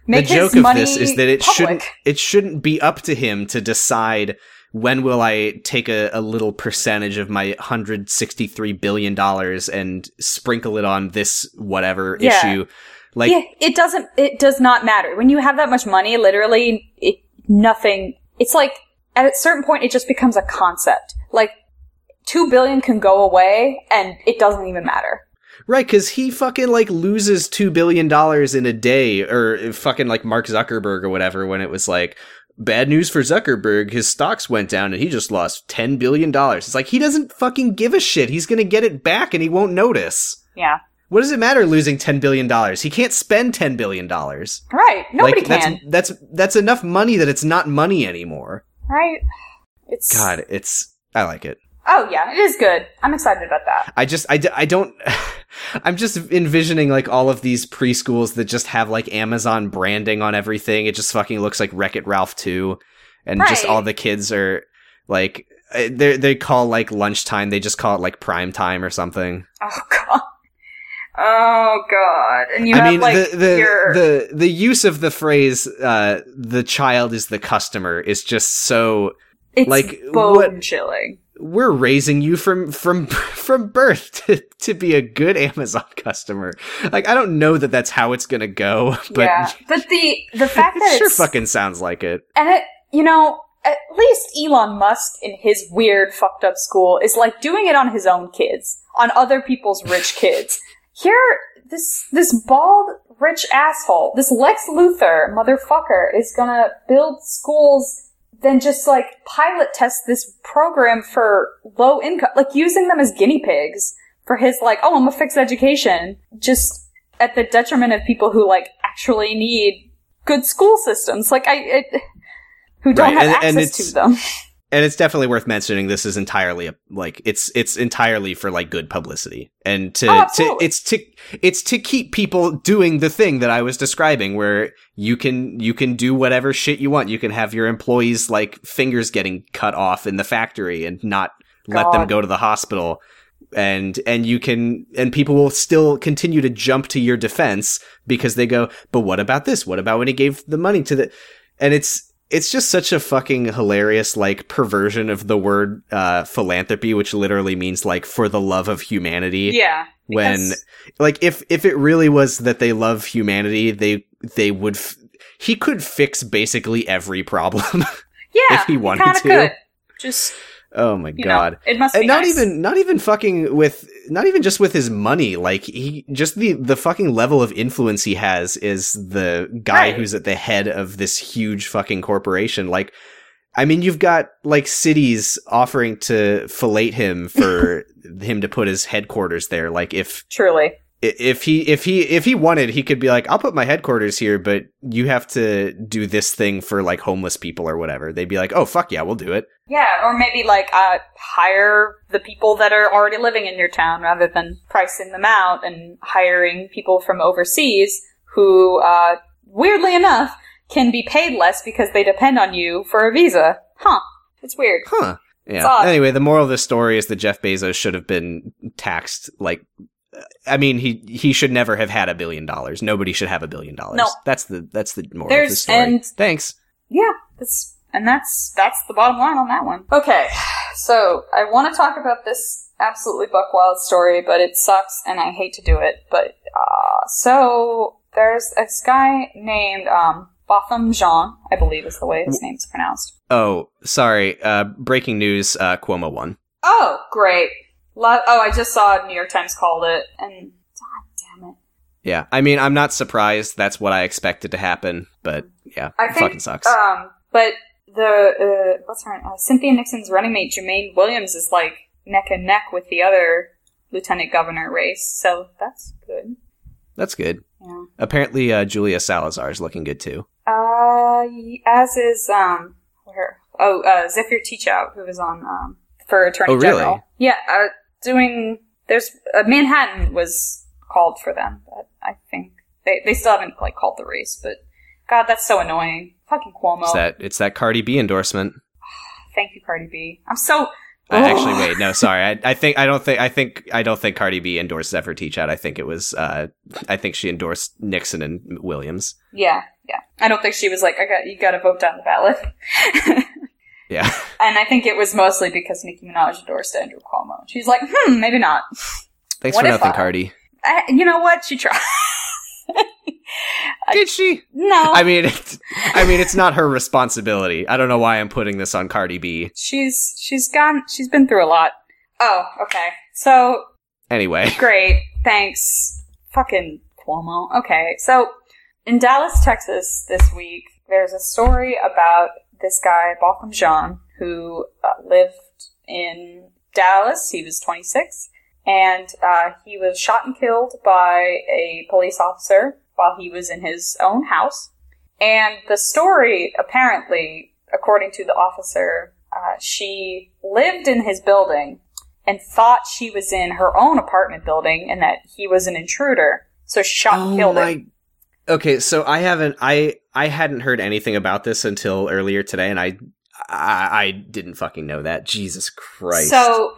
Make the joke his money of this is that it public. shouldn't it shouldn't be up to him to decide when will I take a, a little percentage of my one hundred sixty-three billion dollars and sprinkle it on this whatever yeah. issue. Like, yeah, it doesn't. It does not matter when you have that much money. Literally, it, nothing. It's like at a certain point, it just becomes a concept. Like, two billion can go away, and it doesn't even matter. Right, because he fucking, like, loses two billion dollars in a day, or fucking, like, Mark Zuckerberg or whatever, when it was, like, bad news for Zuckerberg, his stocks went down, and he just lost ten billion dollars. It's like, he doesn't fucking give a shit. He's gonna get it back, and he won't notice. Yeah. What does it matter losing ten billion dollars? He can't spend ten billion dollars. Right, nobody like, can. That's, that's that's enough money that it's not money anymore. Right. It's God, it's... I like it. Oh, yeah, it is good. I'm excited about that. I just... I, I don't... I'm just envisioning, like, all of these preschools that just have, like, Amazon branding on everything. It just fucking looks like Wreck-It Ralph two. And right. just all the kids are, like... They they call, like, lunchtime. They just call it, like, prime time or something. Oh, God. Oh, God. And you I have, mean, like, the, the, your... the, the use of the phrase, uh, the child is the customer is just so... It's like, bone-chilling. We're raising you from from from birth to, to be a good Amazon customer. Like, I don't know that that's how it's gonna go, but yeah. But the the fact that it sure it's, fucking sounds like it. And it, you know, at least Elon Musk in his weird fucked up school is like doing it on his own kids, on other people's rich kids. Here, this this bald rich asshole, this Lex Luthor motherfucker, is gonna build schools. Then just, like, pilot test this program for low income, like, using them as guinea pigs for his, like, oh, I'm gonna fix education, just at the detriment of people who, like, actually need good school systems, like, I, it, who don't right. have and, access and to them. And it's definitely worth mentioning this is entirely, like, it's it's entirely for, like, good publicity. And to, oh, to it's to it's to keep people doing the thing that I was describing, where you can you can do whatever shit you want. You can have your employees, like, fingers getting cut off in the factory and not God. let them go to the hospital. And and you can and people will still continue to jump to your defense because they go, but what about this? What about when he gave the money to the and it's It's just such a fucking hilarious, like, perversion of the word uh, philanthropy, which literally means, like, for the love of humanity. Yeah. When, yes. like, if if it really was that they love humanity, they they would... F- he could fix basically every problem. Yeah. If he wanted he to. Could. Just... Oh my god! Know, it must be and not nice. even not even fucking with not even just with his money. Like he just the the fucking level of influence he has is the guy right. who's at the head of this huge fucking corporation. Like, I mean, you've got like cities offering to fillet him for him to put his headquarters there. Like if truly. If he if he if he wanted, he could be like, I'll put my headquarters here, but you have to do this thing for like homeless people or whatever. They'd be like, oh fuck yeah, we'll do it. Yeah, or maybe like uh, hire the people that are already living in your town rather than pricing them out and hiring people from overseas who, uh, weirdly enough, can be paid less because they depend on you for a visa. Huh? It's weird. Huh? Yeah. Anyway, the moral of the story is that Jeff Bezos should have been taxed like. I mean, he he should never have had a billion dollars. Nobody should have a billion dollars. No. That's the that's the moral There's, of the story. And, Thanks. Yeah, that's, and that's that's the bottom line on that one. Okay, so I want to talk about this absolutely buck wild story, but it sucks, and I hate to do it. But uh, so there's this guy named um, Botham Jean, I believe is the way his name's pronounced. Oh, sorry. Uh, breaking news, uh, Cuomo won. Oh, great. Love- oh, I just saw New York Times called it, and God damn it. Yeah, I mean, I'm not surprised. That's what I expected to happen, but yeah, I it think, fucking sucks. Um, but the, uh, what's her name? Uh, Cynthia Nixon's running mate, Jermaine Williams, is like neck and neck with the other lieutenant governor race, so that's good. That's good. Yeah. Apparently, uh, Julia Salazar is looking good, too. Uh, as is, um, where? Oh, uh, Zephyr Teachout, who was on, um, for Attorney oh, really? General. Yeah, uh, doing there's uh, Manhattan was called for them, but I think they they still haven't like called the race. But God, that's so annoying. Fucking Cuomo. It's that it's that Cardi B endorsement. Thank you, Cardi B. I'm so Oh. I actually, wait, no, sorry. I, I think I don't think I think I don't think Cardi B endorsed Zephyr Teachout. I think it was uh, I think she endorsed Nixon and Williams. Yeah, yeah. I don't think she was like, I got you got to vote down the ballot. Yeah. And I think it was mostly because Nicki Minaj endorsed Andrew Cuomo. She's like, hmm, maybe not. Thanks what for nothing, I, Cardi. I, you know what? She tried. Did she? No. I mean, it's, I mean, it's not her responsibility. I don't know why I'm putting this on Cardi B. She's she's gone. She's been through a lot. Oh, okay. So anyway, great. Thanks, fucking Cuomo. Okay, so in Dallas, Texas, this week, there's a story about this guy Botham Jean who uh, lived in Dallas. He was twenty-six. And uh, he was shot and killed by a police officer while he was in his own house. And the story, apparently, according to the officer, uh, she lived in his building and thought she was in her own apartment building and that he was an intruder. So she shot and oh killed my- him. Okay, so I haven't I I hadn't heard anything about this until earlier today, and I I, I didn't fucking know that. Jesus Christ. So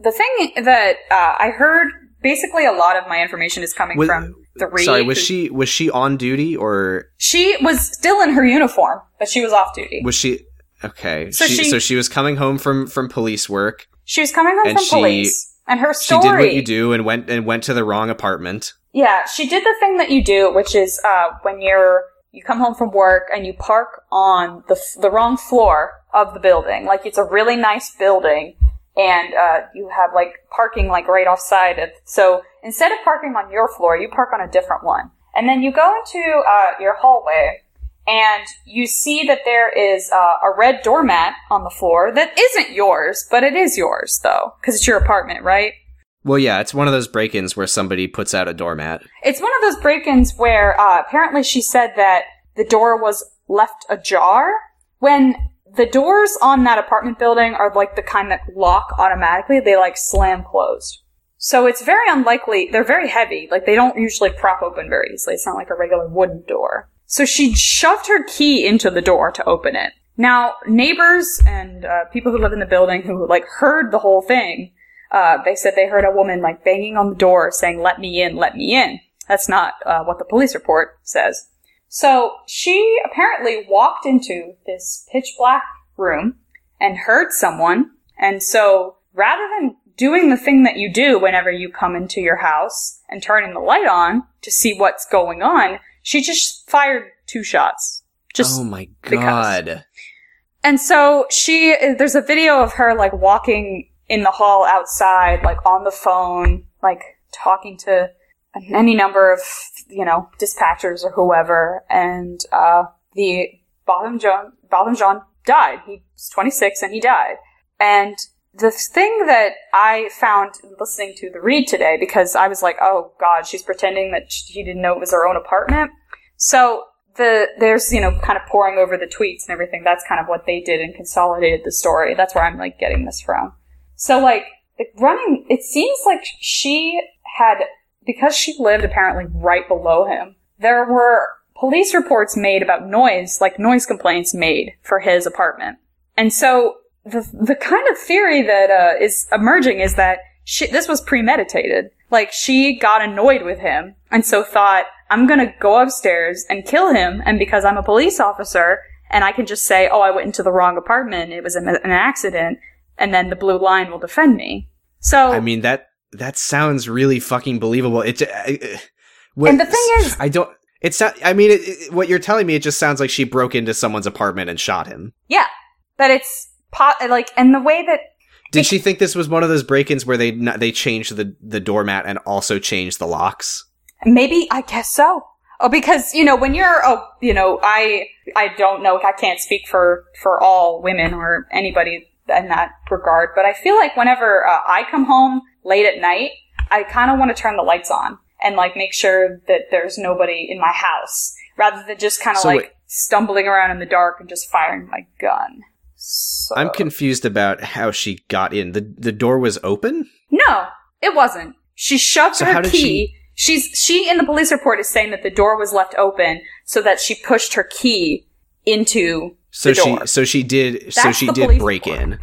the thing that uh, I heard, basically, a lot of my information is coming was, from three. Sorry, was she was she on duty or? She was still in her uniform, but she was off duty. Was she okay? So she, she, so she was coming home from, from police work. She was coming home from she, police, and her story. She did what you do and went and went to the wrong apartment. Yeah, she did the thing that you do, which is uh, when you're you come home from work and you park on the the wrong floor of the building. Like it's a really nice building. And uh you have like parking like right offside of, so instead of parking on your floor, you park on a different one. And then you go into uh your hallway and you see that there is uh, a red doormat on the floor that isn't yours, but it is yours though, because it's your apartment, right? Well, yeah, it's one of those break-ins where somebody puts out a doormat. It's one of those break-ins where uh apparently she said that the door was left ajar when the doors on that apartment building are like the kind that lock automatically. They like slam closed. So it's very unlikely. They're very heavy. Like they don't usually prop open very easily. It's not like a regular wooden door. So she shoved her key into the door to open it. Now, neighbors and uh, people who live in the building who like heard the whole thing, uh, they said they heard a woman like banging on the door saying, "Let me in, let me in." That's not uh, what the police report says. So she apparently walked into this pitch black room and heard someone. And so rather than doing the thing that you do whenever you come into your house and turning the light on to see what's going on, she just fired two shots. Just oh my God. Because. And so she, there's a video of her like walking in the hall outside, like on the phone, like talking to any number of, you know, dispatchers or whoever, and uh, the Botham Jean, Botham Jean died. He was twenty-six and he died. And the thing that I found listening to the read today, because I was like, oh God, she's pretending that she didn't know it was her own apartment. So the there's, you know, kind of poring over the tweets and everything. That's kind of what they did and consolidated the story. That's where I'm like getting this from. So like running, it seems like she had. Because she lived apparently right below him, there were police reports made about noise, like noise complaints made for his apartment. And so the the kind of theory that uh, is emerging is that she, this was premeditated. Like she got annoyed with him and so thought, I'm going to go upstairs and kill him. And because I'm a police officer and I can just say, oh, I went into the wrong apartment. It was an accident. And then the blue line will defend me. So I mean, that... That sounds really fucking believable. It, uh, what, and the thing is, I don't. It's not. I mean, it, it, what you're telling me, it just sounds like she broke into someone's apartment and shot him. Yeah, but it's pot, like, and the way that did it, she think this was one of those break-ins where they they changed the the doormat and also changed the locks? Maybe I guess so. Oh, because you know when you're oh, you know, I I don't know. I can't speak for for all women or anybody in that regard, but I feel like whenever uh, I come home late at night, I kind of want to turn the lights on and like make sure that there's nobody in my house rather than just kind of so like wait. stumbling around in the dark and just firing my gun. So. I'm confused about how she got in. The the door was open? No, it wasn't. She shoved so her key. She... She's she in the police report is saying that the door was left open so that she pushed her key into so the door. She, so she did That's so she did break report. in.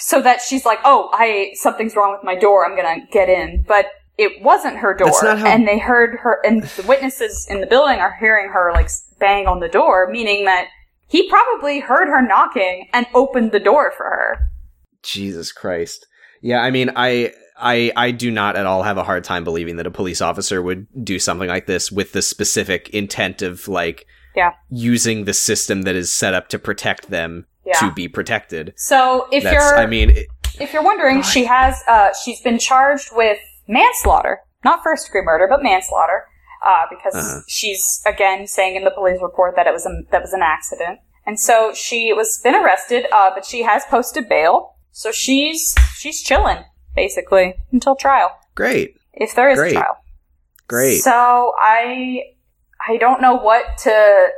so that she's like, oh, I something's wrong with my door. I'm going to get in. But it wasn't her door. That's not how- and they heard her, and the witnesses in the building are hearing her, like, bang on the door, meaning that he probably heard her knocking and opened the door for her. Jesus Christ. Yeah, I mean, I... I, I do not at all have a hard time believing that a police officer would do something like this with the specific intent of, like, yeah. using the system that is set up to protect them yeah. to be protected. So if That's, you're, I mean, it, if you're wondering, God. she has, uh, she's been charged with manslaughter, not first degree murder, but manslaughter, uh, because uh-huh. she's again saying in the police report that it was a, that was an accident, and so she was been arrested, uh, but she has posted bail, so she's she's chilling. Basically, until trial. Great. If there is Great. a trial. Great. So, I I don't know what to...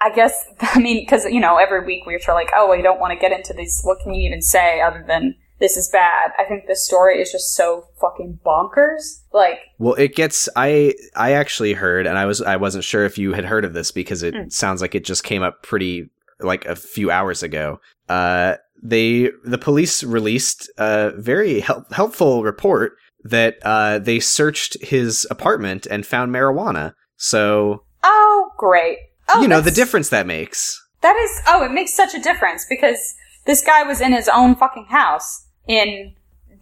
I guess, I mean, because, you know, every week we're like, oh, I don't want to get into these. What can you even say other than this is bad? I think this story is just so fucking bonkers. Like... Well, it gets... I I actually heard, and I, was, I wasn't sure if you had heard of this because it mm. sounds like it just came up pretty, like, a few hours ago. Uh... They the police released a very help, helpful report that uh, they searched his apartment and found marijuana. So oh, great! Oh, you know the difference that makes. That is oh, it makes such a difference because this guy was in his own fucking house in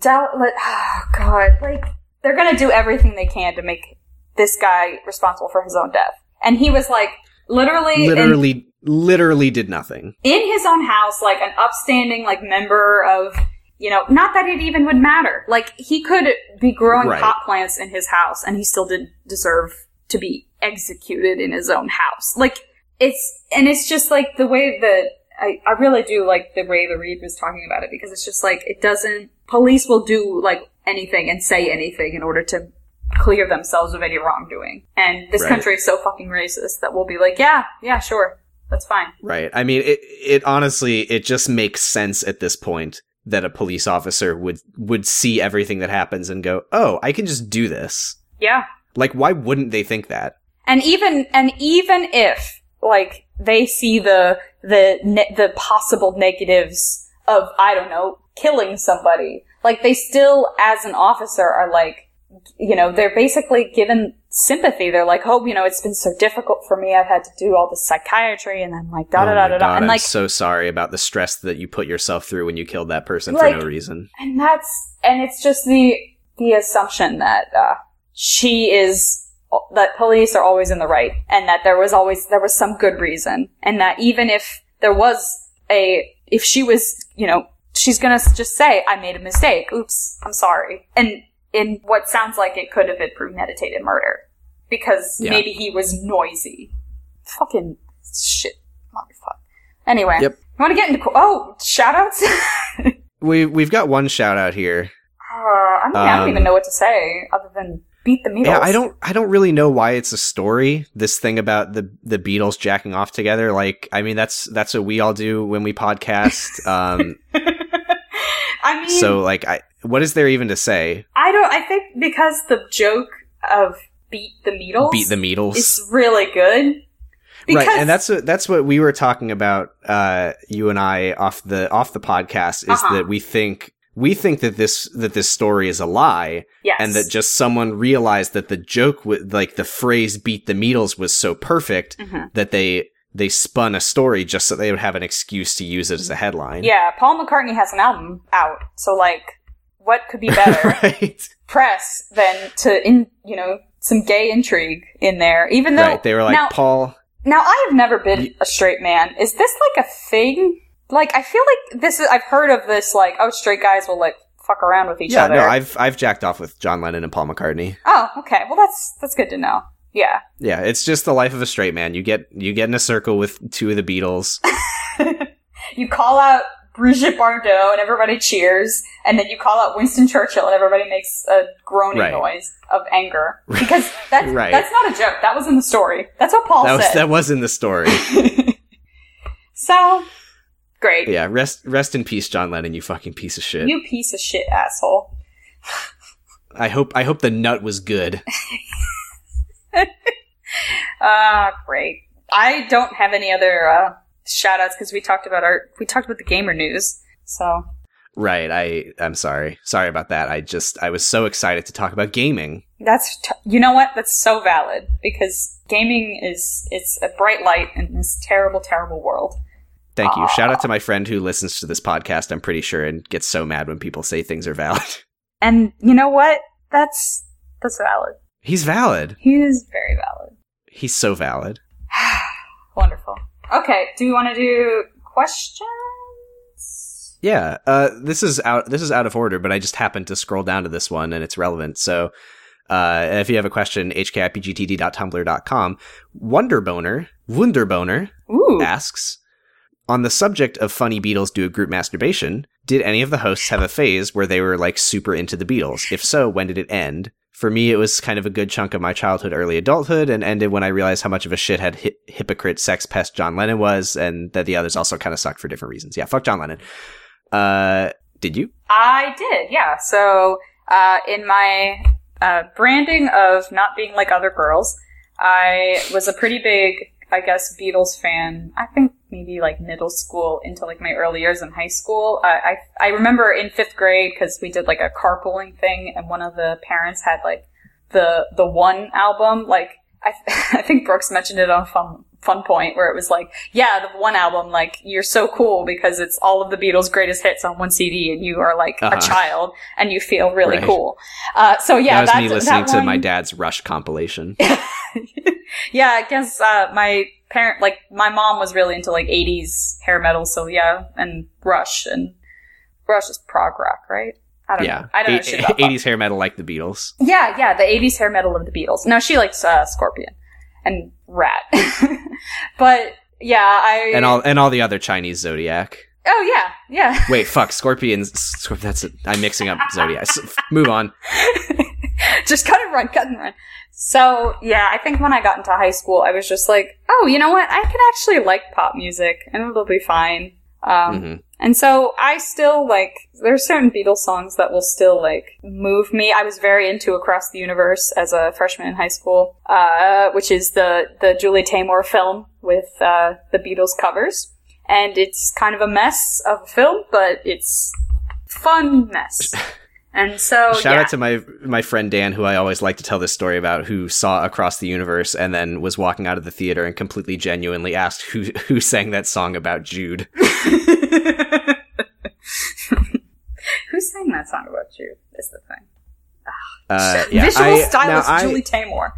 Dallas. Oh God, like they're gonna do everything they can to make this guy responsible for his own death, and he was like literally, literally. In- Literally did nothing. In his own house, like an upstanding, like member of, you know, not that it even would matter. Like he could be growing right. pot plants in his house and he still didn't deserve to be executed in his own house. Like it's, and it's just like the way that I, I really do like the way the Reed was talking about it because it's just like, it doesn't, police will do like anything and say anything in order to clear themselves of any wrongdoing. And this right. country is so fucking racist that we'll be like, yeah, yeah, sure. That's fine. Right. I mean, it, it honestly, it just makes sense at this point that a police officer would, would see everything that happens and go, oh, I can just do this. Yeah. Like, why wouldn't they think that? And even, and even if, like, they see the, the, ne- the possible negatives of, I don't know, killing somebody, like, they still, as an officer, are like, you know, they're basically given sympathy. They're like, oh, you know, it's been so difficult for me. I've had to do all this psychiatry and then like da da da da da. And like, I'm so sorry about the stress that you put yourself through when you killed that person like, for no reason. And that's, and it's just the, the assumption that, uh, she is, that police are always in the right and that there was always, there was some good reason. And that even if there was a, if she was, you know, she's gonna just say, I made a mistake. Oops, I'm sorry. And, in what sounds like it could have been premeditated murder. Because yeah. maybe he was noisy. Fucking shit. Motherfuck. Anyway. Yep. You want to get into... Co- oh, shout-outs? we, we've got one shout-out here. Uh, I, mean, um, I don't even know what to say other than beat the Beatles. Yeah, I don't I don't really know why it's a story, this thing about the, the Beatles jacking off together. Like, I mean, that's that's what we all do when we podcast. Um, I mean... So, like, I... What is there even to say? I don't... I think because the joke of beat the Beatles... Beat the Beatles. ...is really good. Because right, and that's what, that's what we were talking about, uh, you and I, off the off the podcast, is uh-huh. that we think we think that this that this story is a lie, yes. and that just someone realized that the joke, with, like, the phrase beat the Beatles was so perfect mm-hmm. that they... They spun a story just so they would have an excuse to use it as a headline. Yeah, Paul McCartney has an album out, so like, what could be better right. press than to, in you know, some gay intrigue in there? Even though right. they were like now, Paul. Now I have never been y- a straight man. Is this like a thing? Like I feel like this is. I've heard of this. Like oh, straight guys will like fuck around with each yeah, other. Yeah, no, I've I've jacked off with John Lennon and Paul McCartney. Oh, okay. Well, that's that's good to know. Yeah. Yeah, it's just the life of a straight man. You get you get in a circle with two of the Beatles. You call out Brigitte Bardot and everybody cheers, and then you call out Winston Churchill and everybody makes a groaning right. noise of anger. Because that's, right. that's not a joke. That was in the story. That's what Paul that was, said. That was in the story. So, great. Yeah, rest rest in peace, John Lennon, you fucking piece of shit. You piece of shit, asshole. I hope I hope the nut was good. Ah, uh, great. I don't have any other uh, shout outs because we talked about our we talked about the gamer news. So Right. I, I'm sorry. Sorry about that. I just, I was so excited to talk about gaming. That's, t- you know what? That's so valid, because gaming is, it's a bright light in this terrible, terrible world. Thank you. Aww. Shout out to my friend who listens to this podcast, I'm pretty sure, and gets so mad when people say things are valid. And you know what? That's, that's valid. He's valid. He is very valid. He's so valid. Wonderful. Okay. Do we want to do questions? Yeah, uh, this is out. This is out of order, but I just happened to scroll down to this one, and it's relevant. So, uh, if you have a question, h k i p g t d dot tumblr dot com. Wonderboner, Wunderboner Ooh. asks, on the subject of funny Beatles do a group masturbation, did any of the hosts have a phase where they were like super into the Beatles? If so, when did it end? For me, it was kind of a good chunk of my childhood, early adulthood, and ended when I realized how much of a shithead, hi- hypocrite, sex pest John Lennon was, and that the others also kind of sucked for different reasons. Yeah, fuck John Lennon. Uh, did you? I did, yeah. So, uh, in my, uh, branding of not being like other girls, I was a pretty big, I guess, Beatles fan. I think maybe like middle school into like my early years in high school. I, I, I remember in fifth grade, cause we did like a carpooling thing and one of the parents had like the, the One album. Like, I, I think Brooks mentioned it on Fun. Fun point where it was like, yeah, the One album, like, you're so cool because it's all of the Beatles' greatest hits on one C D and you are like uh-huh. a child and you feel really right. cool. Uh, so yeah, that was me listening that to one... my dad's Rush compilation. Yeah, I guess, uh, my parent, like, my mom was really into like eighties hair metal. So yeah, and Rush and Rush is prog rock, right? I don't yeah. know. I don't know. Shit about eighties hair metal like the Beatles. Yeah, yeah, the eighties hair metal of the Beatles. No, she likes, uh, Scorpion. And Rat. But yeah, I and all and all the other Chinese zodiac. Oh yeah, yeah. Wait, fuck, Scorpions. Scorp- that's it. I'm mixing up zodiac. So, move on. Just cut and run, cut and run. So yeah, I think when I got into high school, I was just like, oh, you know what? I could actually like pop music, and it'll be fine. Um, mm-hmm. And so I still like. There are certain Beatles songs that will still like move me. I was very into Across the Universe as a freshman in high school, uh, which is the the Julie Taymor film with uh, the Beatles covers, and it's kind of a mess of a film, but it's fun mess. And so shout yeah. out to my my friend Dan, who I always like to tell this story about, who saw Across the Universe and then was walking out of the theater and completely genuinely asked who who sang that song about Jude. Who sang that song about Jude is the thing. Uh, yeah, Visual I, stylist I, Julie Taymor.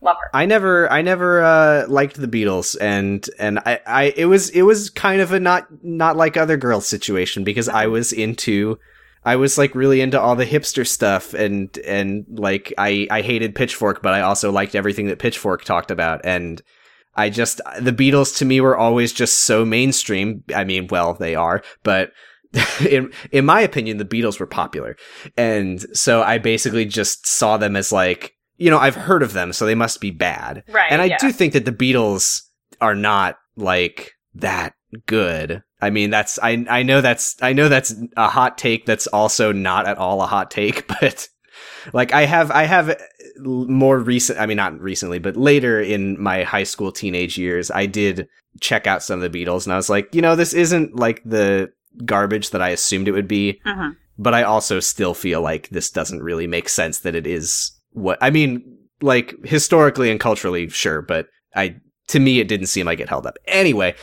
Love her. I never, I never uh, liked the Beatles, and and I, I, it was it was kind of a not not like other girls situation because I was into. I was like really into all the hipster stuff and, and like I, I hated Pitchfork, but I also liked everything that Pitchfork talked about. And I just, the Beatles to me were always just so mainstream. I mean, well, they are, but in, in my opinion, the Beatles were popular. And so I basically just saw them as like, you know, I've heard of them, so they must be bad. Right. And I yeah. do think that the Beatles are not like that good. I mean, that's, I, I know that's, I know that's a hot take that's also not at all a hot take, but like I have, I have more recent, I mean, not recently, but later in my high school teenage years, I did check out some of the Beatles and I was like, you know, this isn't like the garbage that I assumed it would be, uh-huh. but I also still feel like this doesn't really make sense that it is what, I mean, like historically and culturally, sure, but I, to me, it didn't seem like it held up. Anyway.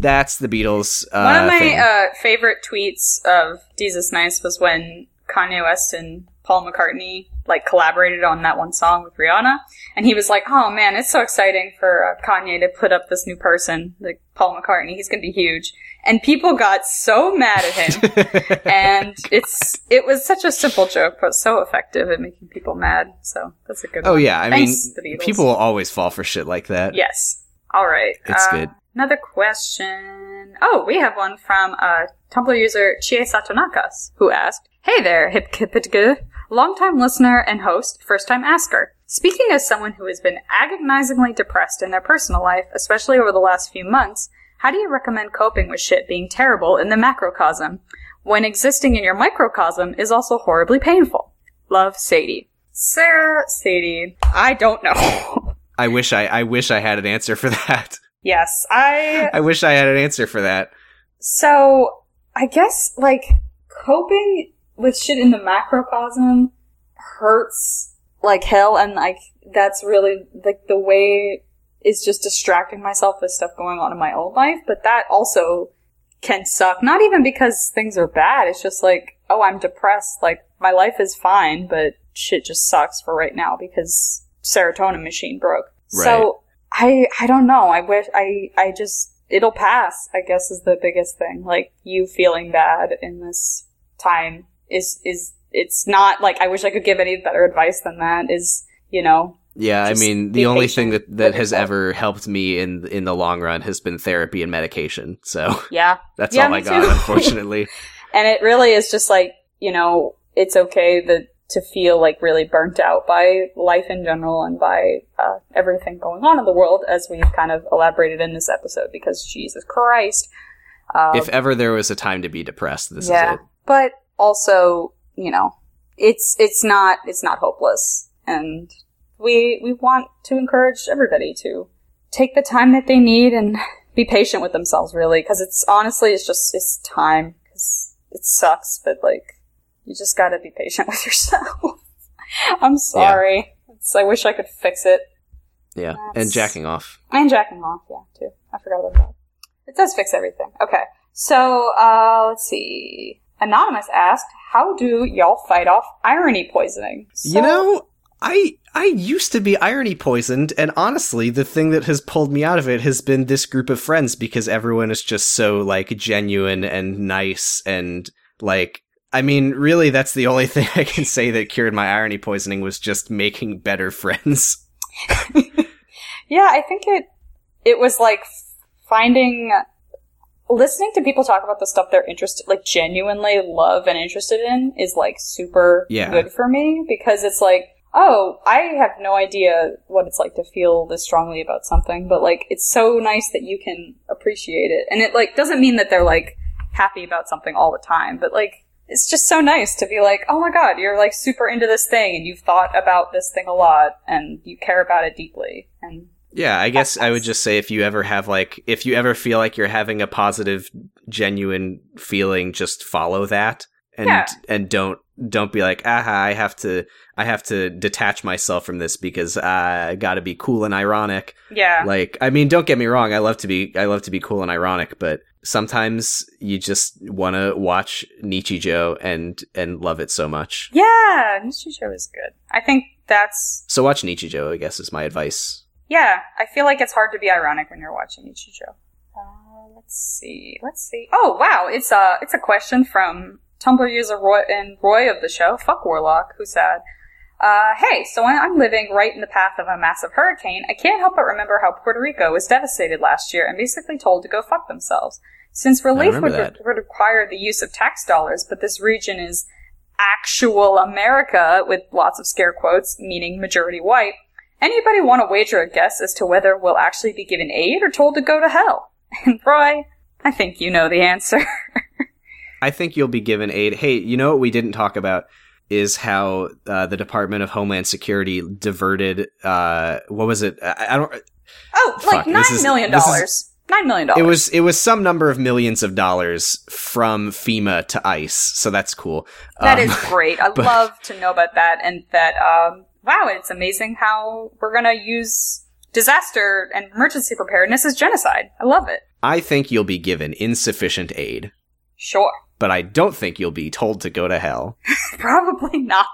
That's the Beatles. Uh, One of my uh, favorite tweets of Jesus Nice was when Kanye West and Paul McCartney like collaborated on that one song with Rihanna, and he was like, "Oh man, it's so exciting for uh, Kanye to put up this new person, like Paul McCartney. He's gonna be huge." And people got so mad at him, and it's it was such a simple joke, but so effective at making people mad. So that's a good. Oh one. yeah, I Thanks, mean, people will always fall for shit like that. Yes. All right. It's uh, good. Another question. Oh, we have one from uh, Tumblr user Chie Satonakas, who asked, "Hey there, hip-kip-it-g, long-time listener and host, first-time asker. Speaking as someone who has been agonizingly depressed in their personal life, especially over the last few months, how do you recommend coping with shit being terrible in the macrocosm, when existing in your microcosm is also horribly painful? Love, Sadie." Sarah, Sadie, I don't know. I wish I, I wish I had an answer for that. Yes, I... I wish I had an answer for that. So, I guess, like, coping with shit in the macrocosm hurts like hell, and, like, that's really, like, the way is just distracting myself with stuff going on in my own life, but that also can suck. Not even because things are bad, it's just like, oh, I'm depressed, like, my life is fine, but shit just sucks for right now because serotonin machine broke. Right. So, I, I don't know, I wish, I, I just, it'll pass, I guess, is the biggest thing. Like, you feeling bad in this time is, is, it's not, like, I wish I could give any better advice than that, is, you know. Yeah, I mean, the only thing that, that has ever helped me in in the long run has been therapy and medication, so. Yeah. That's all I got, unfortunately. And it really is just, like, you know, it's okay that to feel, like, really burnt out by life in general and by uh, everything going on in the world, as we've kind of elaborated in this episode, because Jesus Christ. Um, if ever there was a time to be depressed, this yeah, is it. But also, you know, it's it's not it's not hopeless, and we we want to encourage everybody to take the time that they need and be patient with themselves, really, because it's honestly, it's just, it's time, because it sucks, but, like, you just gotta be patient with yourself. I'm sorry. Yeah. It's, I wish I could fix it. Yeah, That's... and jacking off. And jacking off, yeah, too. I forgot about that. It does fix everything. Okay, so, uh, let's see. Anonymous asked, how do y'all fight off irony poisoning? So- you know, I I used to be irony poisoned, and honestly, the thing that has pulled me out of it has been this group of friends, because everyone is just so, like, genuine and nice and, like... I mean, really, that's the only thing I can say that cured my irony poisoning was just making better friends. Yeah, I think it it was like finding, listening to people talk about the stuff they're interested, like genuinely love and interested in is like super yeah. good for me, because it's like, oh, I have no idea what it's like to feel this strongly about something, but like it's so nice that you can appreciate it. And it like doesn't mean that they're like happy about something all the time, but like it's just so nice to be like, oh my god, you're like super into this thing and you've thought about this thing a lot and you care about it deeply. And yeah, I guess nice. I would just say if you ever have like, if you ever feel like you're having a positive, genuine feeling, just follow that and yeah. and don't don't be like, aha, I have to I have to detach myself from this because I got to be cool and ironic. Yeah, like I mean, don't get me wrong, I love to be I love to be cool and ironic, but. Sometimes you just want to watch Nichijou and and love it so much. Yeah, Nichijou is good. I think that's... So watch Nichijou, I guess, is my advice. Yeah, I feel like it's hard to be ironic when you're watching Nichijou. Uh, let's see, let's see. Oh, wow, it's a, it's a question from Tumblr user Roy and Roy of the show, Fuck Warlock, who said... Uh, hey, so when I'm living right in the path of a massive hurricane, I can't help but remember how Puerto Rico was devastated last year and basically told to go fuck themselves. Since relief would, re- would require the use of tax dollars, but this region is actual America, with lots of scare quotes, meaning majority white, anybody want to wager a guess as to whether we'll actually be given aid or told to go to hell? And Roy, I think you know the answer. I think you'll be given aid. Hey, you know what we didn't talk about? Is how uh, the Department of Homeland Security diverted, uh, what was it? I, I don't... Oh, fuck, like nine million dollars. Is, nine million dollars. It was it was some number of millions of dollars from FEMA to ICE, so that's cool. That um, is great. I but, love to know about that, and that, um, wow, it's amazing how we're going to use disaster and emergency preparedness as genocide. I love it. I think you'll be given insufficient aid. Sure. But I don't think you'll be told to go to hell. Probably not.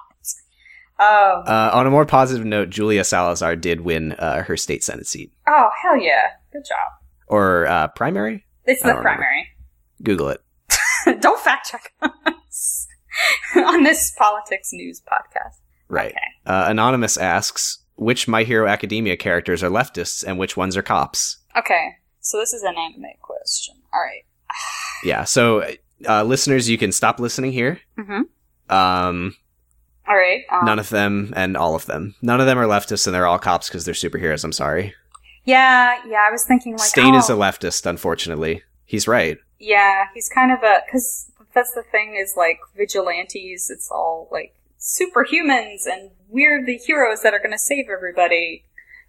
Um, uh, on a more positive note, Julia Salazar did win uh, her state Senate seat. Oh, hell yeah. Good job. Or uh, primary? It's the primary. Remember. Google it. Don't fact check us on this politics news podcast. Right. Okay. Uh, Anonymous asks, which My Hero Academia characters are leftists and which ones are cops? Okay. So this is an anime question. All right. Yeah, so... Uh, listeners, you can stop listening here. Mm-hmm. Um, all right. Um, none of them and all of them. None of them are leftists and they're all cops because they're superheroes. I'm sorry. Yeah, yeah. I was thinking like... Stain oh. is a leftist, unfortunately. He's right. Yeah, he's kind of a... Because that's the thing is like vigilantes, it's all like superhumans and we're the heroes that are going to save everybody.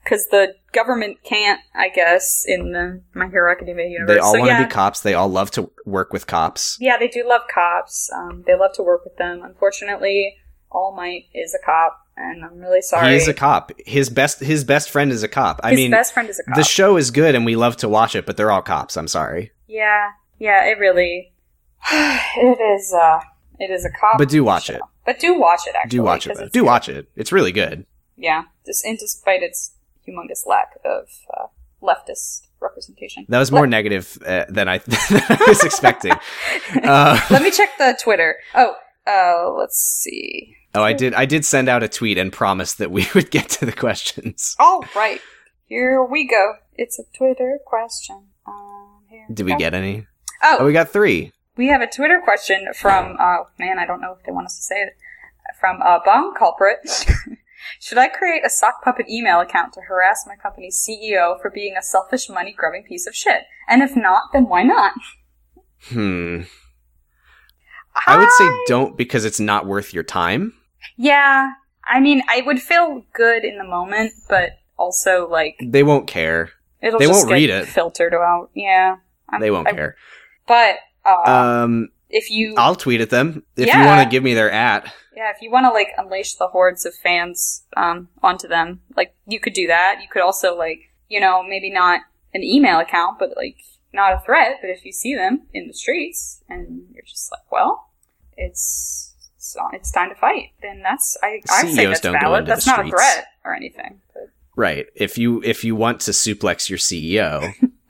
because the government can't, I guess, in the My Hero Academia universe. They all so, want to yeah. be cops. They all love to work with cops. Yeah, they do love cops. Um, they love to work with them. Unfortunately, All Might is a cop, and I'm really sorry. He is a cop. His best his best friend is a cop. I his mean, best friend is a cop. The show is good, and we love to watch it, but they're all cops. I'm sorry. Yeah, yeah, it really... it is uh, It is a cop But do watch show. it. But do watch it, actually. Do watch it. Do good. watch it. It's really good. Yeah, just in despite its humongous lack of uh, leftist representation. That was more Le- negative uh, than, I, than I was expecting. Uh, Let me check the Twitter. Oh, uh, let's see. Oh, I did I did send out a tweet and promised that we would get to the questions. All right. Here we go. It's a Twitter question. Um, here did we go. get any? Oh. oh, we got three. We have a Twitter question from, uh, man, I don't know if they want us to say it, from uh, Bomb Culprit. Should I create a sock puppet email account to harass my company's C E O for being a selfish, money-grubbing piece of shit? And if not, then why not? Hmm. I, I would say don't, because it's not worth your time. Yeah. I mean, I would feel good in the moment, but also, like... They won't care. It'll they just won't get read it. filtered out. Yeah. I'm, they won't I, care. But uh, um, if you... I'll tweet at them if yeah. you want to give me their at. Yeah, if you want to, like, unleash the hordes of fans um, onto them, like, you could do that. You could also, like, you know, maybe not an email account, but, like, not a threat. But if you see them in the streets and you're just like, well, it's it's, it's time to fight, then that's, I, I say that's valid. That's not a threat or anything. But. Right. If you, if you want to suplex your C E O.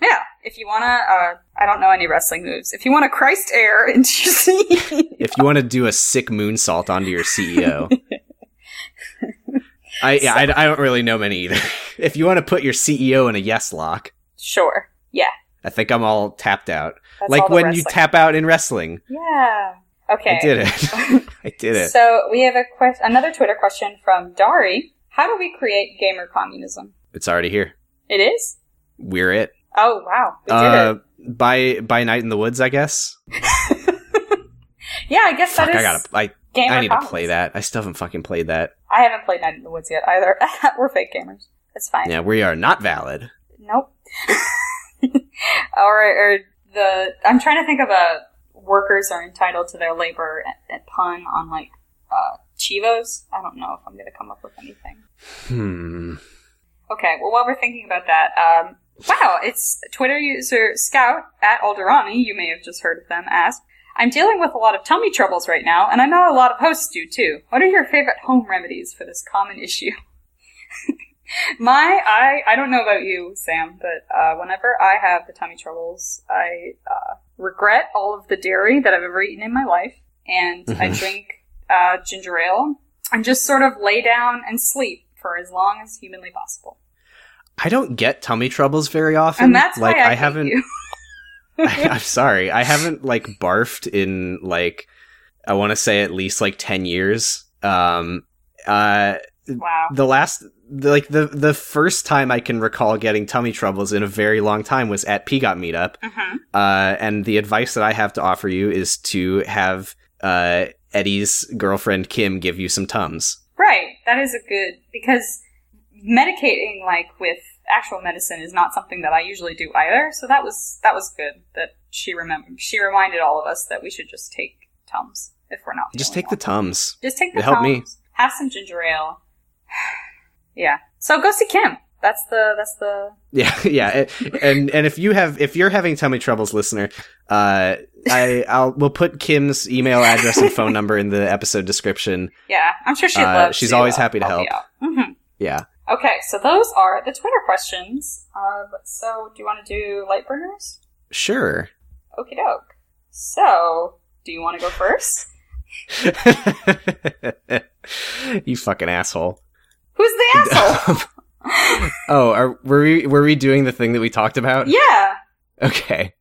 Yeah. If you want to, uh, I don't know any wrestling moves. If you want to Christ air into your C E O. If you want to do a sick moonsault onto your C E O. I, yeah, so. I, I don't really know many either. If you want to put your C E O in a yes lock. Sure. Yeah. I think I'm all tapped out. That's like when wrestling. You tap out in wrestling. Yeah. Okay. I did it. I did it. So we have a que- another Twitter question from Dari. How do we create gamer communism? It's already here. It is? We're it. Oh, wow. We did uh, it. By, by Night in the Woods, I guess. Yeah, I guess Fuck, that is I gotta, I, gamer I need communism. to play that. I still haven't fucking played that. I haven't played Night in the Woods yet either. We're fake gamers. It's fine. Yeah, we are not valid. Nope. or, or the I'm trying to think of a workers are entitled to their labor at, at pun on like uh, Chivos. I don't know if I'm going to come up with anything. Hmm. Okay. Well, while we're thinking about that, um, wow, it's Twitter user Scout at Alderani. You may have just heard of them. Asked, I'm dealing with a lot of tummy troubles right now, and I know a lot of hosts do too. What are your favorite home remedies for this common issue? My, I, I don't know about you, Sam, but uh, whenever I have the tummy troubles, I uh, regret all of the dairy that I've ever eaten in my life, and mm-hmm. I drink uh, ginger ale, and just sort of lay down and sleep for as long as humanly possible. I don't get tummy troubles very often. And that's like, why I, I haven't. You. I, I'm sorry, I haven't like barfed in like I want to say at least like ten years. Um, uh, wow. The last. Like, the the first time I can recall getting tummy troubles in a very long time was at P G O T Meetup. Mm-hmm. Uh, and the advice that I have to offer you is to have uh, Eddie's girlfriend, Kim, give you some Tums. Right. That is a good... Because medicating, like, with actual medicine is not something that I usually do either. So that was that was good that she remember she reminded all of us that we should just take Tums if we're not Just take well. the Tums. Just take the it Tums. Help me. Have some ginger ale. Yeah. So go see Kim. That's the, that's the... Yeah, yeah. And and if you have, if you're having tummy troubles, listener, uh, I, I'll, we'll put Kim's email address and phone number in the episode description. Yeah, I'm sure she uh, loves She's always help, happy to help. help. Mm-hmm. Yeah. Okay, so those are the Twitter questions. Um, so do you want to do Lightburners? Sure. Okie doke. So, do you want to go first? You fucking asshole. Who's the asshole? oh, are, were we were we doing the thing that we talked about? Yeah. Okay.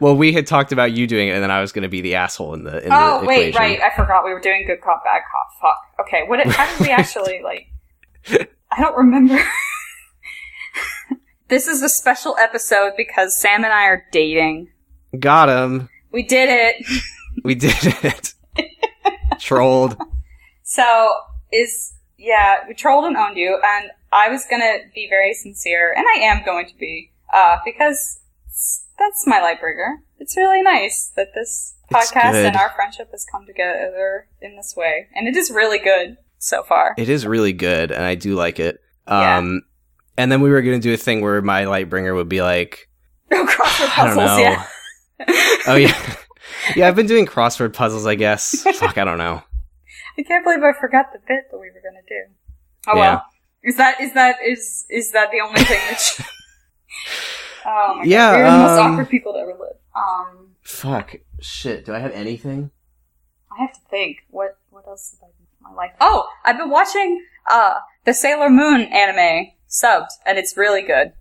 Well, we had talked about you doing it, and then I was going to be the asshole in the in oh, the wait, equation. Right. I forgot we were doing good cop, bad cop. Fuck. Okay. What? It, how did we actually, like... I don't remember. This is a special episode because Sam and I are dating. Got him. We did it. We did it. Trolled. So, is... Yeah, we trolled and owned you, and I was going to be very sincere, and I am going to be, uh, because that's my light burger. It's really nice that this podcast and our friendship has come together in this way, and it is really good so far. It is really good, and I do like it. Um, yeah. And then we were going to do a thing where my light bringer would be like... Oh, crossword puzzles, I don't know. Yeah. Oh, yeah. Yeah, I've been doing crossword puzzles, I guess. Fuck, I don't know. I can't believe I forgot the bit that we were going to do. Oh, yeah. Well. Is that is that is is that the only thing that you... Oh, my yeah, God. We're um, the most awkward people to ever live. Um, fuck. Shit. Do I have anything? I have to think. What What else have I done in my life? Oh, I've been watching uh, the Sailor Moon anime subbed, and it's really good.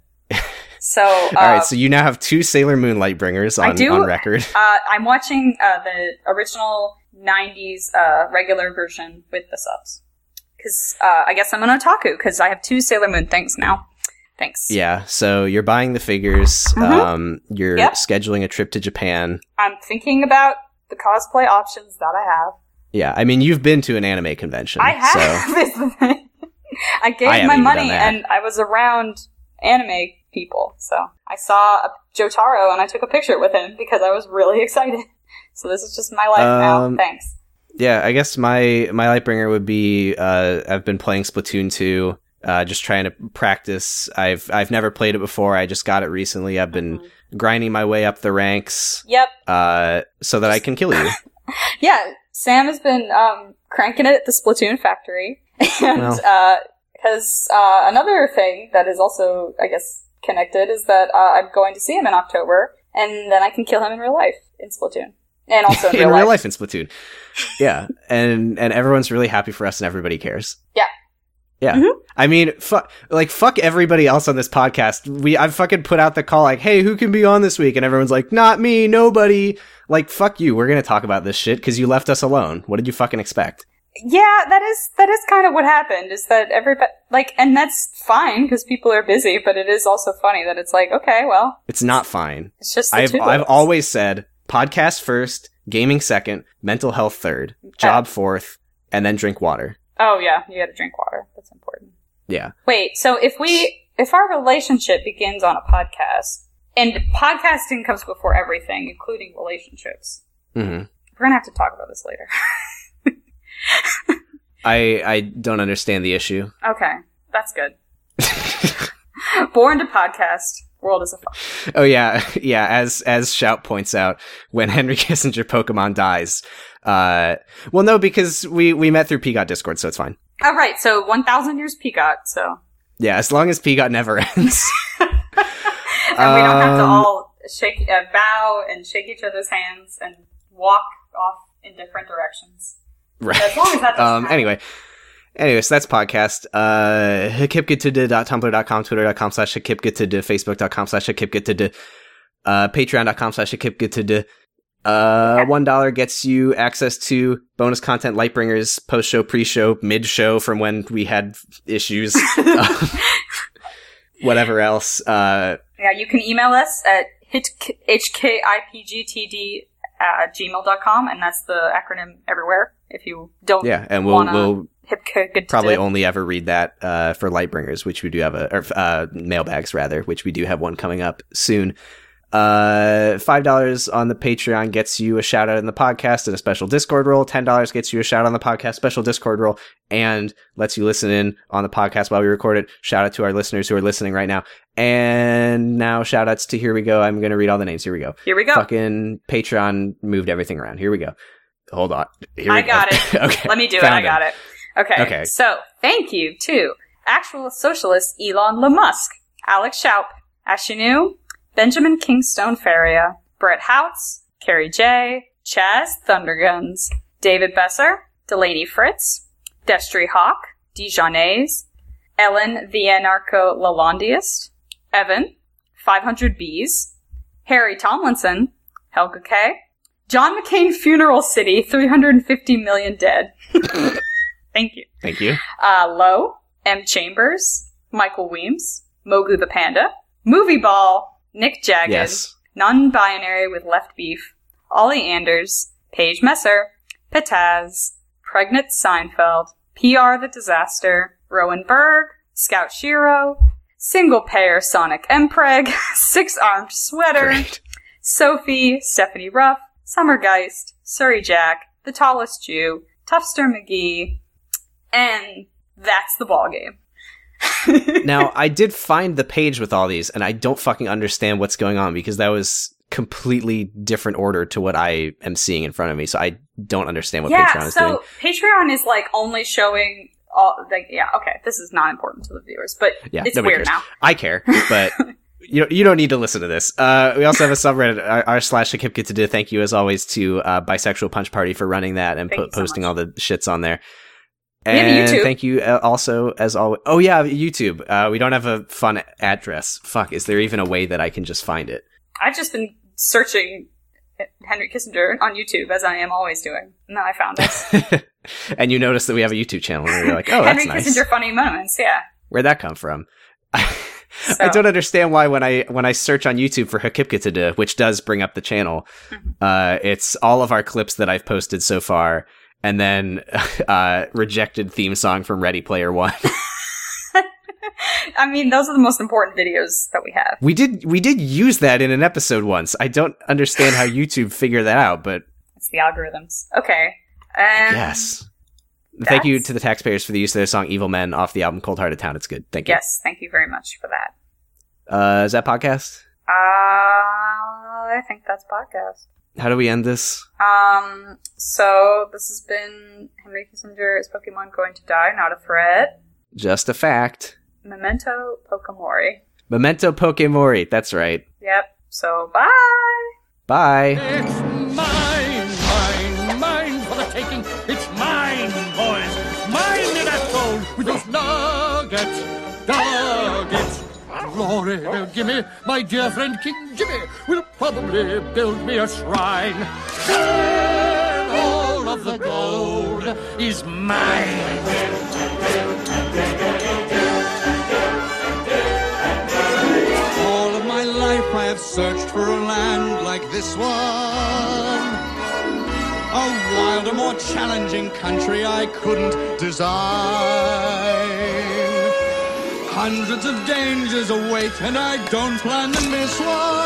So uh, all right, so you now have two Sailor Moon Lightbringers on, I do, on record. Uh, I'm watching uh, the original nineties uh, regular version with the subs. Because uh, I guess I'm an otaku, because I have two Sailor Moon things now. Thanks. Yeah, so you're buying the figures, mm-hmm. um, you're yep. scheduling a trip to Japan. I'm thinking about the cosplay options that I have. Yeah, I mean, you've been to an anime convention. I have. So. I gave I my money, and I was around anime people, so I saw a Jotaro, and I took a picture with him, because I was really excited. So this is just my life um, now. Thanks. Yeah, I guess my, my Lightbringer would be, uh, I've been playing Splatoon two, uh, just trying to practice. I've I've never played it before. I just got it recently. I've been mm-hmm. grinding my way up the ranks. Yep. Uh, so that I can kill you. Yeah, Sam has been um, cranking it at the Splatoon factory. And well. uh, has uh, another thing that is also, I guess, connected is that uh, I'm going to see him in October, and then I can kill him in real life in Splatoon. And also in, in real life. life in Splatoon. Yeah. And and everyone's really happy for us, and everybody cares. Yeah. Yeah. Mm-hmm. I mean, fuck, like, fuck everybody else on this podcast. We, I've fucking put out the call, like, hey, who can be on this week? And everyone's like, not me, nobody. Like, fuck you. We're going to talk about this shit because you left us alone. What did you fucking expect? Yeah, that is, that is kind of what happened, is that everybody, like, and that's fine because people are busy, but it is also funny that it's like, okay, well. It's not fine. It's just, I've, I've always said, podcast first, gaming second, mental health third, job yeah. fourth, and then drink water. Oh yeah, you gotta drink water. That's important. Yeah. Wait, so if we, if our relationship begins on a podcast, and podcasting comes before everything, including relationships, mm-hmm. we're gonna have to talk about this later. I I don't understand the issue. Okay, that's good. Born to podcast. World is a fuck. Oh yeah, yeah. As as Shout points out, when Henry Kissinger Pokemon dies, uh, well, no, because we we met through Peagot Discord, so it's fine. All right, so one thousand years Peagot. So yeah, as long as Peagot never ends, and um, we don't have to all shake, uh, bow, and shake each other's hands and walk off in different directions. Right. So as long as that doesn't um, happen. Anyway. Anyway, so that's podcast. Uh, hakipgetd dot tumblr dot com, twitter dot com slash hakipgetd, facebook dot com slash hakipgetd, uh, patreon dot com slash hakipgetd. Uh, one dollar gets you access to bonus content, Lightbringers, post-show, pre-show, mid-show from when we had issues, whatever else. Uh, yeah, you can email us at hkipgetd at gmail dot com, and that's the acronym everywhere. If you don't, yeah, and we'll wanna... we'll probably only ever read that uh, for Lightbringers, which we do have a or, uh, mailbags rather, which we do have one coming up soon. Uh, Five dollars on the Patreon gets you a shout out in the podcast and a special Discord role. Ten dollars gets you a shout out on the podcast, special Discord role, and lets you listen in on the podcast while we record it. Shout out to our listeners who are listening right now. And now shout outs to here we go. I'm gonna read all the names. Here we go. Here we go. Fucking Patreon moved everything around. Here we go. Hold on. Here we I go. got it. Okay. Let me do it. I got it. it. Okay. okay, so thank you to Actual Socialist Elon Le Musk, Alex Schaup, Ashinu, Benjamin Kingstone Faria, Brett Houts, Carrie J, Chaz Thunderguns, David Besser, Delaney Fritz, Destry Hawk, Dijonais, Ellen the Anarcho Lalandiest, Evan, five hundred Bees, Harry Tomlinson, Helga K, John McCain Funeral City, three hundred fifty million dead. Thank you. Thank you. Uh, Lowe, M. Chambers, Michael Weems, Mogu the Panda, Movie Ball, Nick Jagged, yes. Non-Binary with Left Beef, Ollie Anders, Paige Messer, Petaz, Pregnant Seinfeld, P R the Disaster, Rowan Berg, Scout Shiro, Single Payer Sonic Mpreg, Six Armed Sweater, Great. Sophie, Stephanie Ruff, Summergeist, Surrey Jack, The Tallest Jew, Toughster McGee, and that's the ballgame. Now, I did find the page with all these, and I don't fucking understand what's going on, because that was completely different order to what I am seeing in front of me, so I don't understand what yeah, Patreon is so doing. Yeah, so Patreon is, like, only showing all, like, yeah, okay, this is not important to the viewers, but yeah, it's weird cares. Now. I care, but... You you don't need to listen to this. Uh, we also have a subreddit, r slash Akipkitadu. Thank you, as always, to uh, Bisexual Punch Party for running that and po- so posting much. all the shits on there. And yeah, the thank you uh, also, as always. Oh, yeah, YouTube. Uh, we don't have a fun address. Fuck, is there even a way that I can just find it? I've just been searching Henry Kissinger on YouTube, as I am always doing. And then I found us. And you notice that we have a YouTube channel. And you're like, oh, that's nice. Henry Kissinger Funny Moments, yeah. Where'd that come from? So. I don't understand why when I when I search on YouTube for Hakipkitadu, which does bring up the channel, mm-hmm. uh, it's all of our clips that I've posted so far, and then uh, rejected theme song from Ready Player One. I mean, those are the most important videos that we have. We did we did use that in an episode once. I don't understand how YouTube figured that out, but it's the algorithms. Okay. Um, yes. That's... Thank you to the taxpayers for the use of their song Evil Men off the album Cold Heart of Town. It's good. Thank you. Yes, thank you very much for that. Uh, is that podcast? Uh, I think that's podcast. How do we end this? Um, so this has been Henry Kissinger, Is Pokemon Going to Die? Not a Threat. Just a Fact. Memento Pokemori. Memento Pokemori. That's right. Yep. So bye. Bye. It's mine, mine, mine for the taking. It's mine, boys. Mine in that gold with those nuggets. Nuggets. Glory, they'll give me. My dear friend King Jimmy will probably build me a shrine. And all of the gold is mine. All of my life I have searched for a land like this one. A wilder, more challenging country I couldn't design. Hundreds of dangers await, and I don't plan to miss one.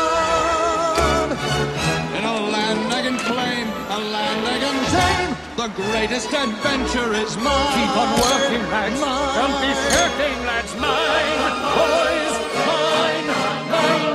In a land I can claim, a land I can tame, the greatest adventure is mine. Keep on working, lads. Mine. Don't be shirking, lads. Mine, boys, mine, mine.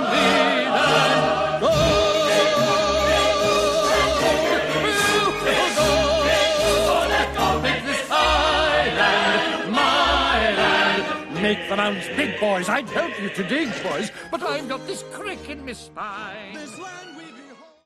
Make the mounds big, boys. I'd help you to dig, boys, but I've got this crick in my spine. This land we do.